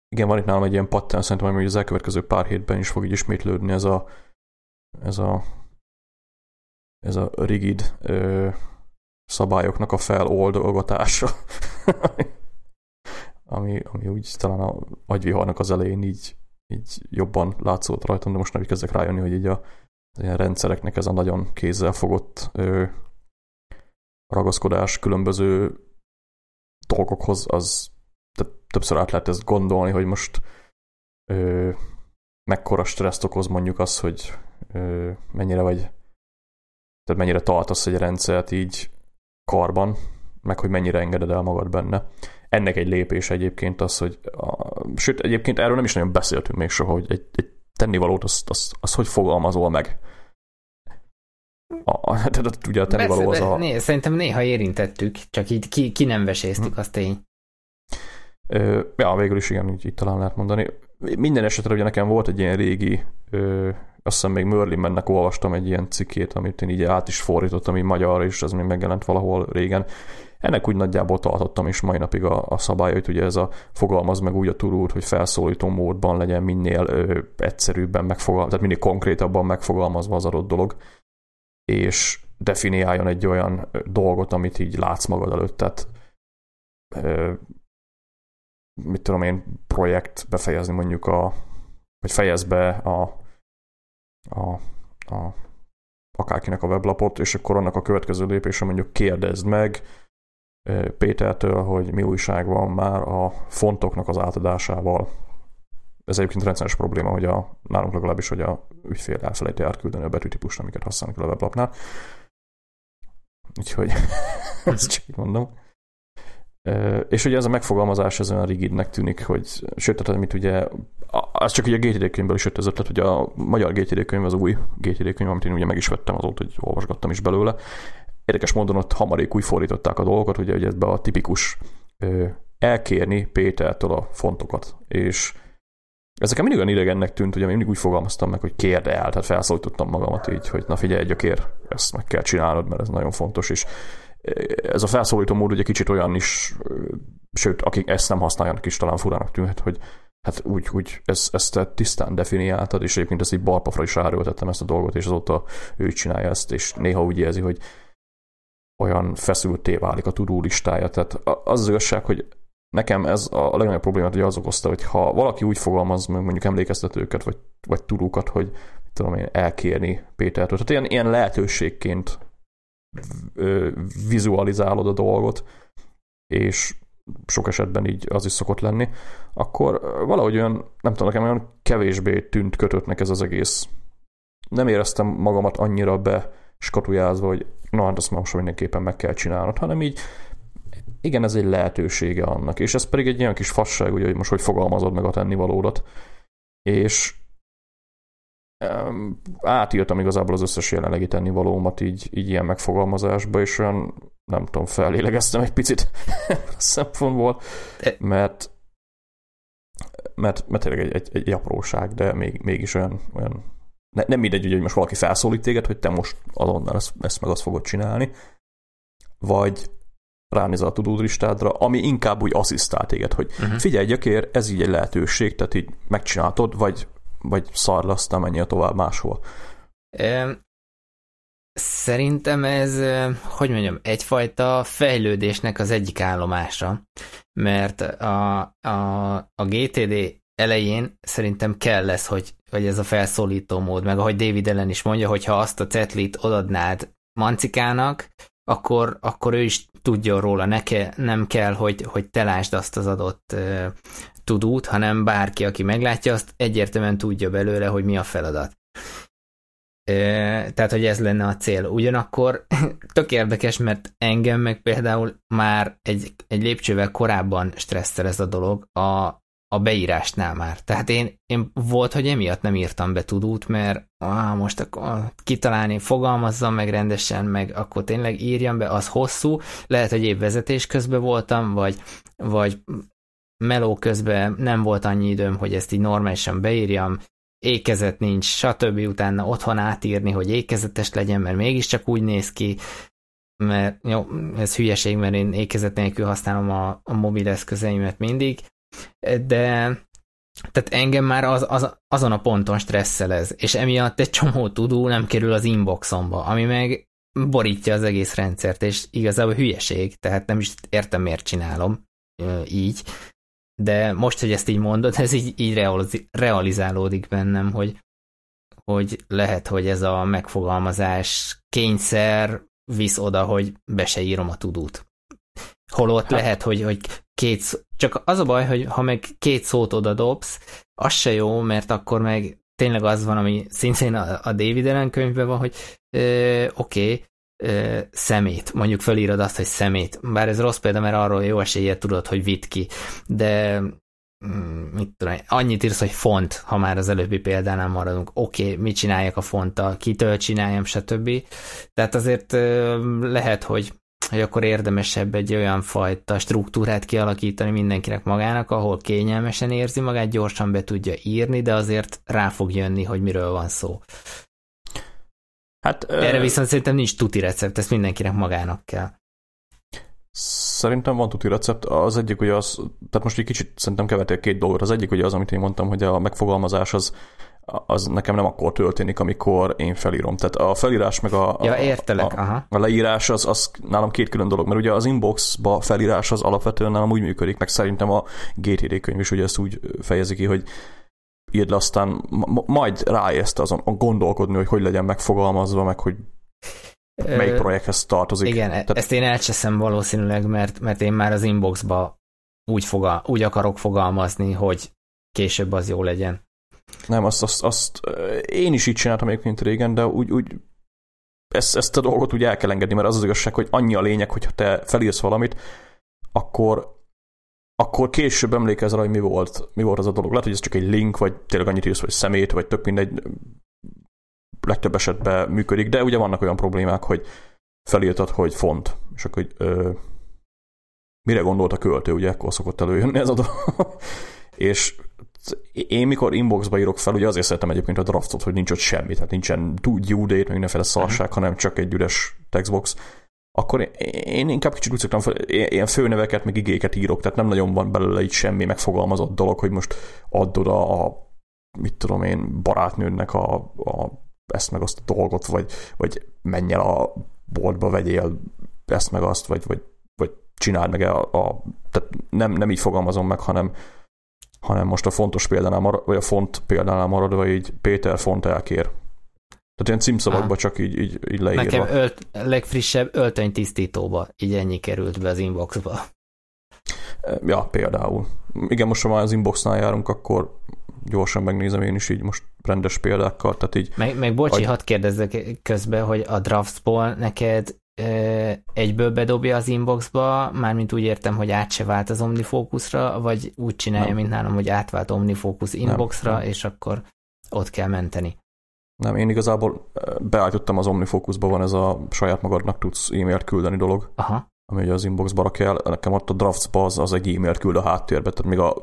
igen, van itt nálam egy ilyen pattern, szerintem, hogy az elkövetkező pár hétben is fog így ismétlődni ez a ez a ez a rigid ö, szabályoknak a feloldolgatása. Ami, ami úgy talán a agyviharnak az elején így, így jobban látszott rajtam, de most nem így kezdek rájönni, hogy így a ilyen rendszereknek ez a nagyon kézzel fogott ö, ragaszkodás különböző dolgokhoz, az többször át lehet ezt gondolni, hogy most ö, mekkora stresszt okoz mondjuk az, hogy ö, mennyire vagy, tehát mennyire tartasz egy rendszert így karban, meg hogy mennyire engeded el magad benne. Ennek egy lépés egyébként az, hogy a, sőt, egyébként erről nem is nagyon beszéltünk még soha, hogy egy, egy tennivalót azt az, az hogy fogalmazol meg. A, tehát ugye a tennivaló az a... Né, szerintem néha érintettük, csak így ki, ki nem veséztük, hm. azt én. Ö, ja, végül is igen, így, így talán lehet mondani. Minden esetre ugye nekem volt egy ilyen régi, ö, azt hiszem még Mörlimennek olvastam egy ilyen cikkét, amit én így át is fordítottam, így magyarra, és ez még megjelent valahol régen. Ennek úgy nagyjából tartottam is mai napig a, a szabályait, ugye ez a fogalmaz meg úgy a turút, hogy felszólító módban legyen minél ö, egyszerűbben megfogalmazva, tehát minél konkrétabban megfogalmazva az adott dolog, és definiáljon egy olyan dolgot, amit így látsz magad előtt, tehát ö, mit tudom én, projekt befejezni mondjuk a, vagy fejezd be a, a, a akárkinek a weblapot, és akkor annak a következő lépése mondjuk kérdezd meg Pétertől, hogy mi újság van már a fontoknak az átadásával. Ez egyébként rendszeres probléma, hogy a, nálunk legalábbis, hogy a ügyfél elfelejti átküldeni a betűtípust, amiket használunk a weblapnál. Úgyhogy ezt csak így mondom. És ugye ez a megfogalmazás ez olyan rigidnek tűnik, hogy sőt, tehát amit ugye, az csak ugye a gé té dé könyvből is jött az ötlet, hogy a magyar gé té dé könyv az új gé té dé könyv, amit én ugye meg is vettem azóta, hogy olvasgattam is belőle. Érdekes módon ott hamarék úgy fordították a dolgokat, ugye, hogy ebbe a tipikus ö, elkérni Pétertől a fontokat. És ez nekem mindig olyan idegennek tűnt, ugye mindig úgy fogalmaztam meg, hogy kérd el, tehát felszólítottam magamat így, hogy na figyelj, gyökér, ezt meg kell csinálnod, mert ez nagyon fontos is. Ez a felszólító mód ugye kicsit olyan is, sőt, akik ezt nem használjanak is talán furának tűnhet, hogy hát úgy, úgy ezt, ezt tisztán definiáltad, és egyébként ezt így balpafra is ráerőltettem ezt a dolgot, és azóta ő csinálja ezt, és néha úgy érzi, hogy olyan feszültté válik a to-do listája. Tehát az az igazság, hogy nekem ez a legnagyobb problémát ugye az okozta, hogy ha valaki úgy fogalmaz meg mondjuk emlékeztetőket, vagy, vagy to-do-kat, hogy mit tudom én, elkérni Pétertől. Tehát ilyen, ilyen lehetőségként vizualizálod a dolgot, és sok esetben így az is szokott lenni, akkor valahogy olyan, nem tudom, nekem olyan kevésbé tűnt kötöttnek ez az egész. Nem éreztem magamat annyira be skatujázva, hogy na, hát azt már most mindenképpen meg kell csinálnod, hanem így igen, ez egy lehetősége annak. És ez pedig egy ilyen kis fasság, ugye, hogy most hogy fogalmazod meg a tennivalódat. És um, átírtam igazából az összes jelenlegi tennivalómat így, így ilyen megfogalmazásba, és olyan, nem tudom, fellélegeztem egy picit a szempontból, mert mert, mert tényleg egy, egy, egy apróság, de még, mégis olyan, olyan ne, nem mindegy, hogy most valaki felszólít téged, hogy te most azonnal ezt, ezt meg azt fogod csinálni, vagy ránézel a to-do listádra, ami inkább úgy asszisztál téged, hogy uh-huh. figyelj, gyakér, ez így egy lehetőség, tehát így megcsináltod, vagy, vagy szar lesz, nem menjél tovább máshol. Um. Szerintem ez, hogy mondjam, egyfajta fejlődésnek az egyik állomása, mert a, a, a gé té dé elején szerintem kell lesz, hogy, hogy ez a felszólító mód, meg ahogy David Allen is mondja, hogy ha azt a cetlit odadnád Mancikának, akkor, akkor ő is tudjon róla, ne ke, nem kell, hogy, hogy te lásd azt az adott uh, tudót, hanem bárki, aki meglátja, azt egyértelműen tudja belőle, hogy mi a feladat. Tehát, hogy ez lenne a cél. Ugyanakkor tök érdekes, mert engem meg például már egy, egy lépcsővel korábban stresszel ez a dolog a, a beírásnál már. Tehát én, én volt, hogy emiatt nem írtam be tudót, mert á, most akkor kitalálni, fogalmazzam meg rendesen, meg akkor tényleg írjam be, az hosszú, lehet, hogy épp vezetés közben voltam, vagy, vagy meló közben nem volt annyi időm, hogy ezt így normálisan beírjam, ékezet nincs, stb. Utána otthon átírni, hogy ékezetes legyen, mert mégiscsak úgy néz ki, mert jó, ez hülyeség, mert én ékezet nélkül használom a, a mobil eszközeimet mindig, de tehát engem már az, az, azon a ponton stresszel ez, és emiatt egy csomó tudó nem kerül az inboxomba, ami meg borítja az egész rendszert, és igazából hülyeség, tehát nem is értem, miért csinálom így. De most, hogy ezt így mondod, ez így, így realizálódik bennem, hogy, hogy lehet, hogy ez a megfogalmazás kényszer visz oda, hogy be se írom a tudót. Holott hát. Lehet, hogy, hogy két szó... Csak az a baj, hogy ha meg két szót oda dobsz, az se jó, mert akkor meg tényleg az van, ami szintén a David Allen könyvben van, hogy oké, okay, szemét, mondjuk felírod azt, hogy szemét, bár ez rossz példa, mert arról jó eséllyel tudod, hogy vidd ki, de mit tudom, annyit írsz, hogy font, ha már az előbbi példánál maradunk, oké, okay, mit csináljak a fonttal, kitől csináljam, stb. Tehát azért lehet, hogy, hogy akkor érdemesebb egy olyan fajta struktúrát kialakítani mindenkinek magának, ahol kényelmesen érzi magát, gyorsan be tudja írni, de azért rá fog jönni, hogy miről van szó. Hát, erre viszont szerintem nincs tuti recept, ezt mindenkinek magának kell. Szerintem van tuti recept. Az egyik ugye az, tehát most egy kicsit szerintem kevertél két dolgot. Az egyik ugye az, amit én mondtam, hogy a megfogalmazás az, az nekem nem akkor történik, amikor én felírom. Tehát a felírás meg a, ja, értelek. A, aha. a leírás az, az nálam két külön dolog, mert ugye az inboxba felírás az alapvetően nálam úgy működik, meg szerintem a gé té dé könyv is ugye ezt úgy fejezi ki, hogy írd le, aztán majd ráérsz azon gondolkodni, hogy hogy legyen megfogalmazva, meg hogy melyik projekthez tartozik. Igen, tehát... ezt én elcseszem valószínűleg, mert, mert én már az inboxba úgy, fogal, úgy akarok fogalmazni, hogy később az jó legyen. Nem, azt, azt, azt én is így csináltam egyébként régen, de úgy, úgy ezt, ezt a dolgot úgy el kell engedni, mert az az igazság, hogy annyi a lényeg, hogyha te felírsz valamit, akkor akkor később emlékezz rá, hogy mi volt, mi volt az a dolog. Lehet, hogy ez csak egy link, vagy tényleg annyit írsz, vagy szemét, vagy tök mindegy, legtöbb esetben működik, de ugye vannak olyan problémák, hogy felírtad, hogy font, és akkor hogy, ö, mire gondolt a költő, ugye akkor szokott előjönni ez a dolog. És én mikor inboxba írok fel, ugye azért szeretem egyébként a draftot, hogy nincs ott semmi, tehát nincsen due date, mindenféle szarság, hanem csak egy üres textbox. Akkor én inkább kicsit úgy szoktam, ilyen főneveket, meg igéket írok, tehát nem nagyon van belőle így semmi megfogalmazott dolog, hogy most add oda a, mit tudom én, barátnődnek a, a, ezt meg azt a dolgot, vagy, vagy menj el a boltba, vegyél ezt meg azt, vagy, vagy, vagy csináld meg a, a tehát nem, nem így fogalmazom meg, hanem, hanem most a fontos példánál marad, vagy a font példánál maradva így Péter font elkér. Tehát ilyen címszavakba ah. csak így, így, így leírva. Nekem ölt, legfrissebb öltönytisztítóba, így ennyi került be az inboxba. Ja, például. Igen, most ha már az inboxnál járunk, akkor gyorsan megnézem én is így most rendes példákkal. Tehát így, meg, meg bocsi, hogy... hadd kérdezzek közben, hogy a draftsból neked e, egyből bedobja az inboxba, mármint úgy értem, hogy át se vált az OmniFocusra, vagy úgy csinálja, nem. mint nálam, hogy átvált OmniFocus inboxra, nem, nem. és akkor ott kell menteni. Nem, én igazából beállítottam az OmniFocusba, van ez a saját magadnak tudsz e-mailt küldeni dolog, aha. ami ugye az inboxba rakjál, nekem ott a draftsba az, az egy e-mailt küld a háttérbe, tehát még a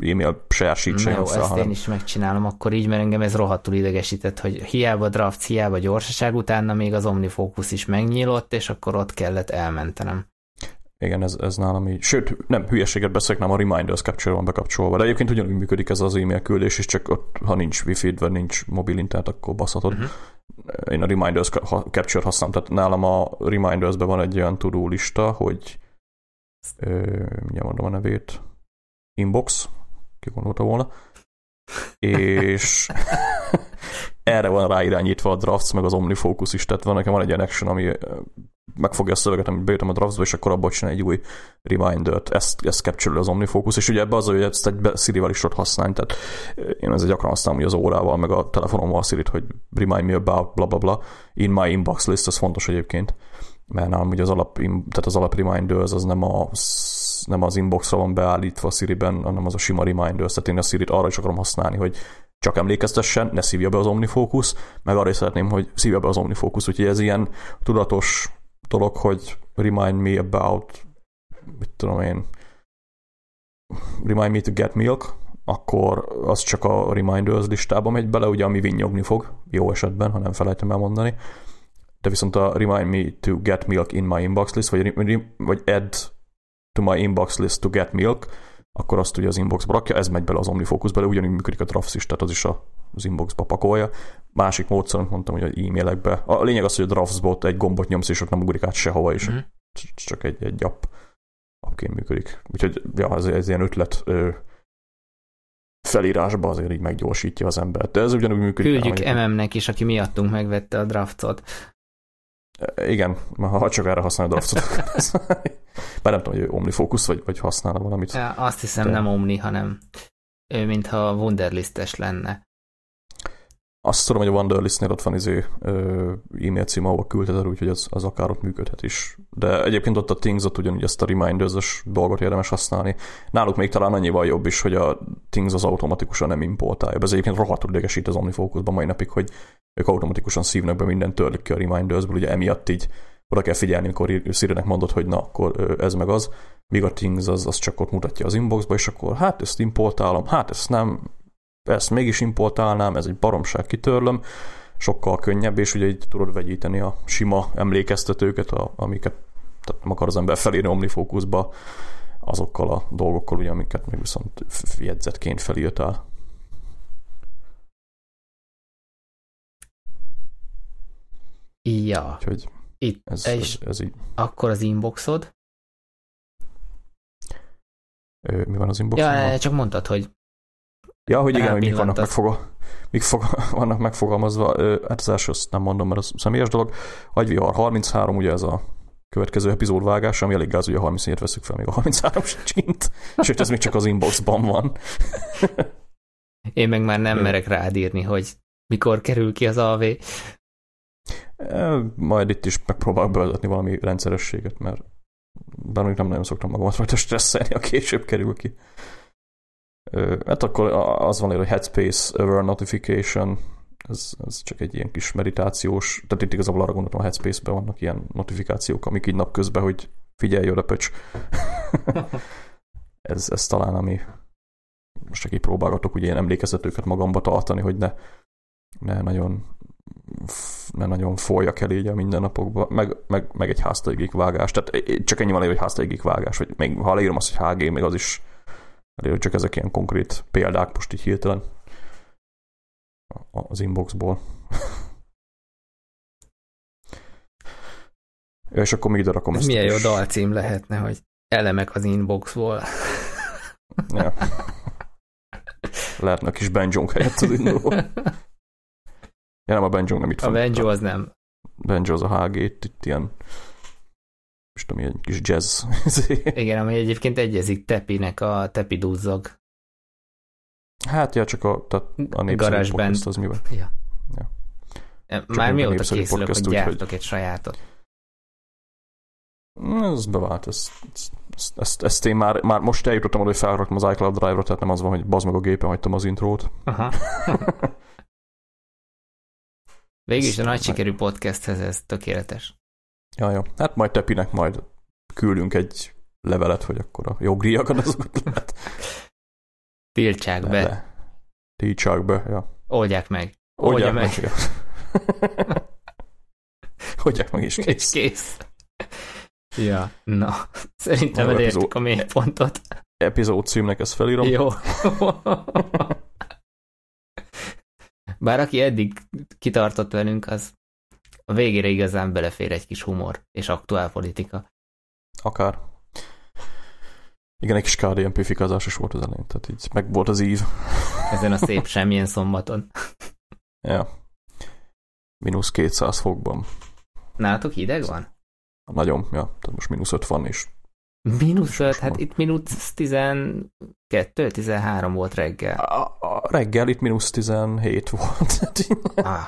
e-mail share sheet sem jön fel. Ezt hanem... én is megcsinálom akkor így, mert engem ez rohadtul idegesített, hogy hiába drafts, hiába gyorsaság, utána még az OmniFocus is megnyílott, és akkor ott kellett elmentenem. Igen, ez, ez nálam így. Sőt, nem, hülyeséget beszélek, nem a Reminders capture van bekapcsolva. De egyébként ugyanúgy működik ez az e-mail küldés, és csak ott, ha nincs wifi-d, vagy nincs mobil internet, akkor baszhatod. Uh-huh. Én a Reminders capture használom, tehát nálam a Reminders-ben van egy olyan to-do lista, hogy ö, mindjárt mondom a nevét, inbox, ki gondolta volna, és erre van ráirányítva a Drafts, meg az OmniFocus is, tehát van, nekem van egy ilyen action, ami megfogja a szöveget, amit bejutom a Draftsba, és akkor abban csinál egy új remindert, ezt, ezt capture-öl az OmniFocus, és ugye ebbe az, hogy ezt egy Siri-val is ott használni, tehát én ezzel gyakran használom, hogy az órával, meg a telefonommal a Siri-t, hogy remind me about bla bla bla, in my inbox list, ez fontos egyébként, mert nálam ugye az alap, tehát az alap reminders az nem a nem az inboxra van beállítva a Siri-ben, hanem az a sima reminders, tehát én a Siri-t arra is akarom használni, hogy csak emlékeztessen, ne szívja be az OmniFocus, meg arra is szeretném, hogy szívja be az OmniFocus, úgyhogy ez ilyen tudatos dolog, hogy remind me about, mit tudom én, remind me to get milk, akkor az csak a reminders listába megy bele, ugye ami vinnyogni fog, jó esetben, ha nem felejtem elmondani, de viszont a remind me to get milk in my inbox list, vagy, vagy add to my inbox list to get milk, akkor azt ugye az inboxba rakja, ez megy bele az OmniFocus bele, ugyanúgy működik a Drafts is, tehát az is a, az inboxba pakolja. Másik módszer, amit mondtam, hogy az e-mailekbe. A lényeg az, hogy a Draftsbot egy gombot nyomsz, és ott nem ugrik át sehova, és mm-hmm. csak egy, egy app, appként működik. Úgyhogy ja, ez, ez ilyen ötlet ö, felírásba azért így meggyorsítja az embert. De ez ugyanúgy működik. Küldjük el, em em-nek is, aki miattunk megvette a Draftsot. Igen, ha csak erre használja a Draftsot. Bár nem tudom, hogy OmniFocus, vagy, vagy használna valamit. Ja, azt hiszem de... nem Omni, hanem ő mintha Wunderlistes lenne. Azt tudom, hogy a Wunderlistnél ott van izé, e-mail cím, ahol küldheted, úgyhogy az, az akár ott működhet is. De egyébként ott a Things, ott ugyanúgy ezt a Reminders-es dolgot érdemes használni. Náluk még talán annyival jobb is, hogy a Things az automatikusan nem importálja. Ez egyébként rohadtul idegesít az OmniFocusban mai napig, hogy ők automatikusan szívnak be mindent, törlik ki a Remindersből, ugye emiatt így oda kell figyelni, amikor Siri-nek mondod, hogy na, akkor ez meg az, míg a Things az, az csak ott mutatja az inboxba, és akkor hát ezt importálom, hát ezt nem, ezt mégis importálnám, ez egy baromság, kitörlöm, sokkal könnyebb, és ugye így tudod vegyíteni a sima emlékeztetőket, a, amiket tehát nem akar az ember felírni OmniFocusba, azokkal a dolgokkal, ugye, amiket még viszont jegyzetként felírtál. Ja. Úgyhogy itt, ez, és ez, ez így. Akkor az inboxod? Ö, mi van az inboxon? Ja, csak mondtad, hogy ja, hogy igen, hogy mik vannak, megfogal... mik fogal... vannak megfogalmazva. Ö, hát az első, azt nem mondom, mert az személyes dolog. Agyvihar harminchárom, ugye ez a következő epizód vágása, ami elég gáz, hogy a harmincnégyet veszük fel, még a harminchárom sincs kint. Sőt, ez még csak az inboxban van. Én meg már nem Ö. merek rád írni, hogy mikor kerül ki az á vé. Majd itt is megpróbálok bevezetni valami rendszerességet, mert bár még nem nagyon szoktam magamat rajta stresszelni, a később kerül ki. Hát akkor az van, hogy Headspace Error Notification, ez, ez csak egy ilyen kis meditációs, tehát itt igazából arra gondoltam, a Headspace-ben vannak ilyen notifikációk, amik így napközben, hogy figyelj oda, pöcs. ez, ez talán ami, most csak így próbálgatok ugye ilyen emlékeztetőket magamba tartani, hogy ne, ne nagyon ne nagyon folyjak el így a mindennapokban, meg, meg, meg egy háztaigig vágás, tehát csak ennyi van elég, hogy háztaigig vágás, vagy még ha leírom azt, hogy há gé, még az is elég, csak ezek ilyen konkrét példák most így hirtelen az inboxból. Ja, és akkor még ide rakom ezt. Milyen jó dalcím lehetne, hogy elemek az inboxból. Ja. Lehetne a kis banjónk helyett az inboxból. Ja, nem, a banjo nem itt van. A banjo az nem. Banjo az a há gé, itt ilyen, most tudom, ilyen kis jazz. Igen, ami egyébként egyezik Tepinek, a Tepi duzzog. Hát, ja, csak a, tehát a népszerű podcast az mivel. Ja. Ja. Már mióta készülök, podcast, hogy gyártok úgy, egy sajátot? Ez bevált, ezt, ezt, ezt, ezt én már, már most eljutottam oda, hogy felraktam az iCloud Drive-ra, tehát nem az van, hogy bazd meg a gépen, hagytam az intrót. Aha. Végül is a nagy sikerű podcasthez ez tökéletes. Ja, jó. Hát majd Tepinek majd küldünk egy levelet, hogy akkor a jogdíjakat azokat lehet. Tiltsák be. Le. Tiltsák be, ja. Oldják meg. Oldják meg. meg. Oldják meg, és kész. kész. Ja, na. Szerintem elértük a mélypontot. Epizód címnek ezt felírom. Jó. Bár aki eddig kitartott velünk, az a végére igazán belefér egy kis humor és aktuál politika. Akár. Igen, egy kis ká dé en pé fikázás is volt az elején, tehát így meg volt az ív. Ezen a szép semmilyen szombaton. Ja. Minusz kétszáz fokban. Nálatok hideg van? Nagyon, ja. Tehát most mínusz öt van is. Mínusz öt? Hát van. Itt mínusz tizenkettő tizenhárom volt reggel. A, a reggel itt mínusz tizenhét volt. Ah,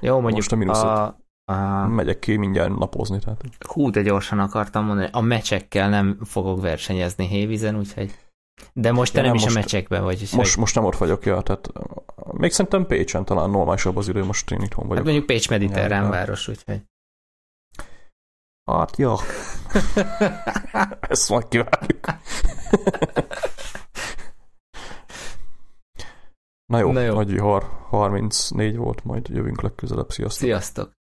jó, mondjuk most a mínusz a... Aha. Megyek ki mindjárt napozni. Tehát. Hú, de gyorsan akartam mondani, a mecsekkel nem fogok versenyezni Hévízen, úgyhogy... De most te ja, nem, nem is most, a mecsekben vagy. Most, vagy... most nem ott vagyok, ja, tehát még szerintem Pécsen talán normálisabb az idő, most én itthon vagyok. Hát mondjuk Pécs mediterrán ja, város, úgyhogy... Hát, jó. Ezt majd kívánjuk. Na jó, Na jó. Nagy vihar harmincnégy volt, majd jövünk legközelebb. Sziasztok! Sziasztok!